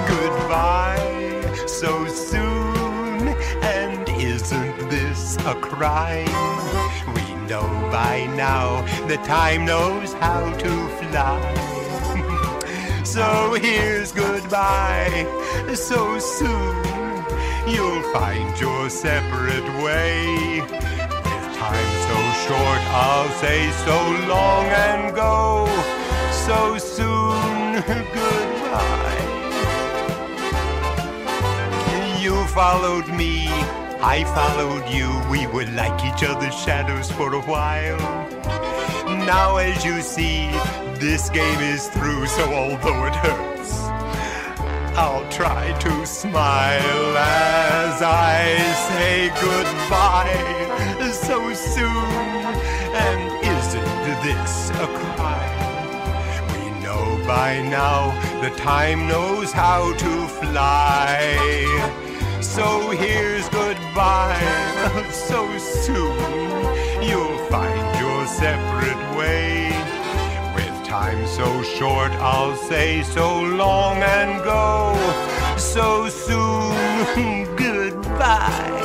Goodbye, so soon, and isn't this a crime? We know by now the time knows how to fly. So here's goodbye, so soon. You'll find your separate way. With time so short, I'll say so long and go. So soon, goodbye. You followed me, I followed you. We were like each other's shadows for a while. Now as you see, this game is through. So although it hurts, I'll try to smile as I say goodbye so soon. And isn't this a crime? We know by now, the time knows how to fly. So here's goodbye, so soon you'll find your separate way. With time so short, I'll say so long and go, so soon, goodbye.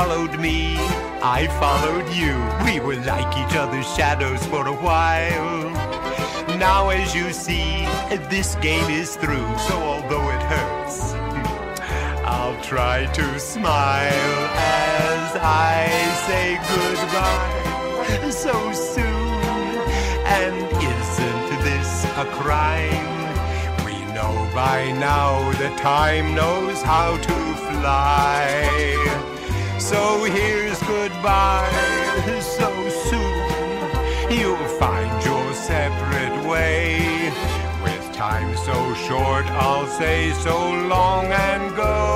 Followed me, I followed you. We were like each other's shadows for a while. Now as you see, this game is through. So although it hurts, I'll try to smile as I say goodbye so soon. And isn't this a crime? We know by now that time knows how to fly. So here's goodbye, so soon you'll find your separate way. With time so short, I'll say so long and go,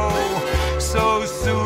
so soon.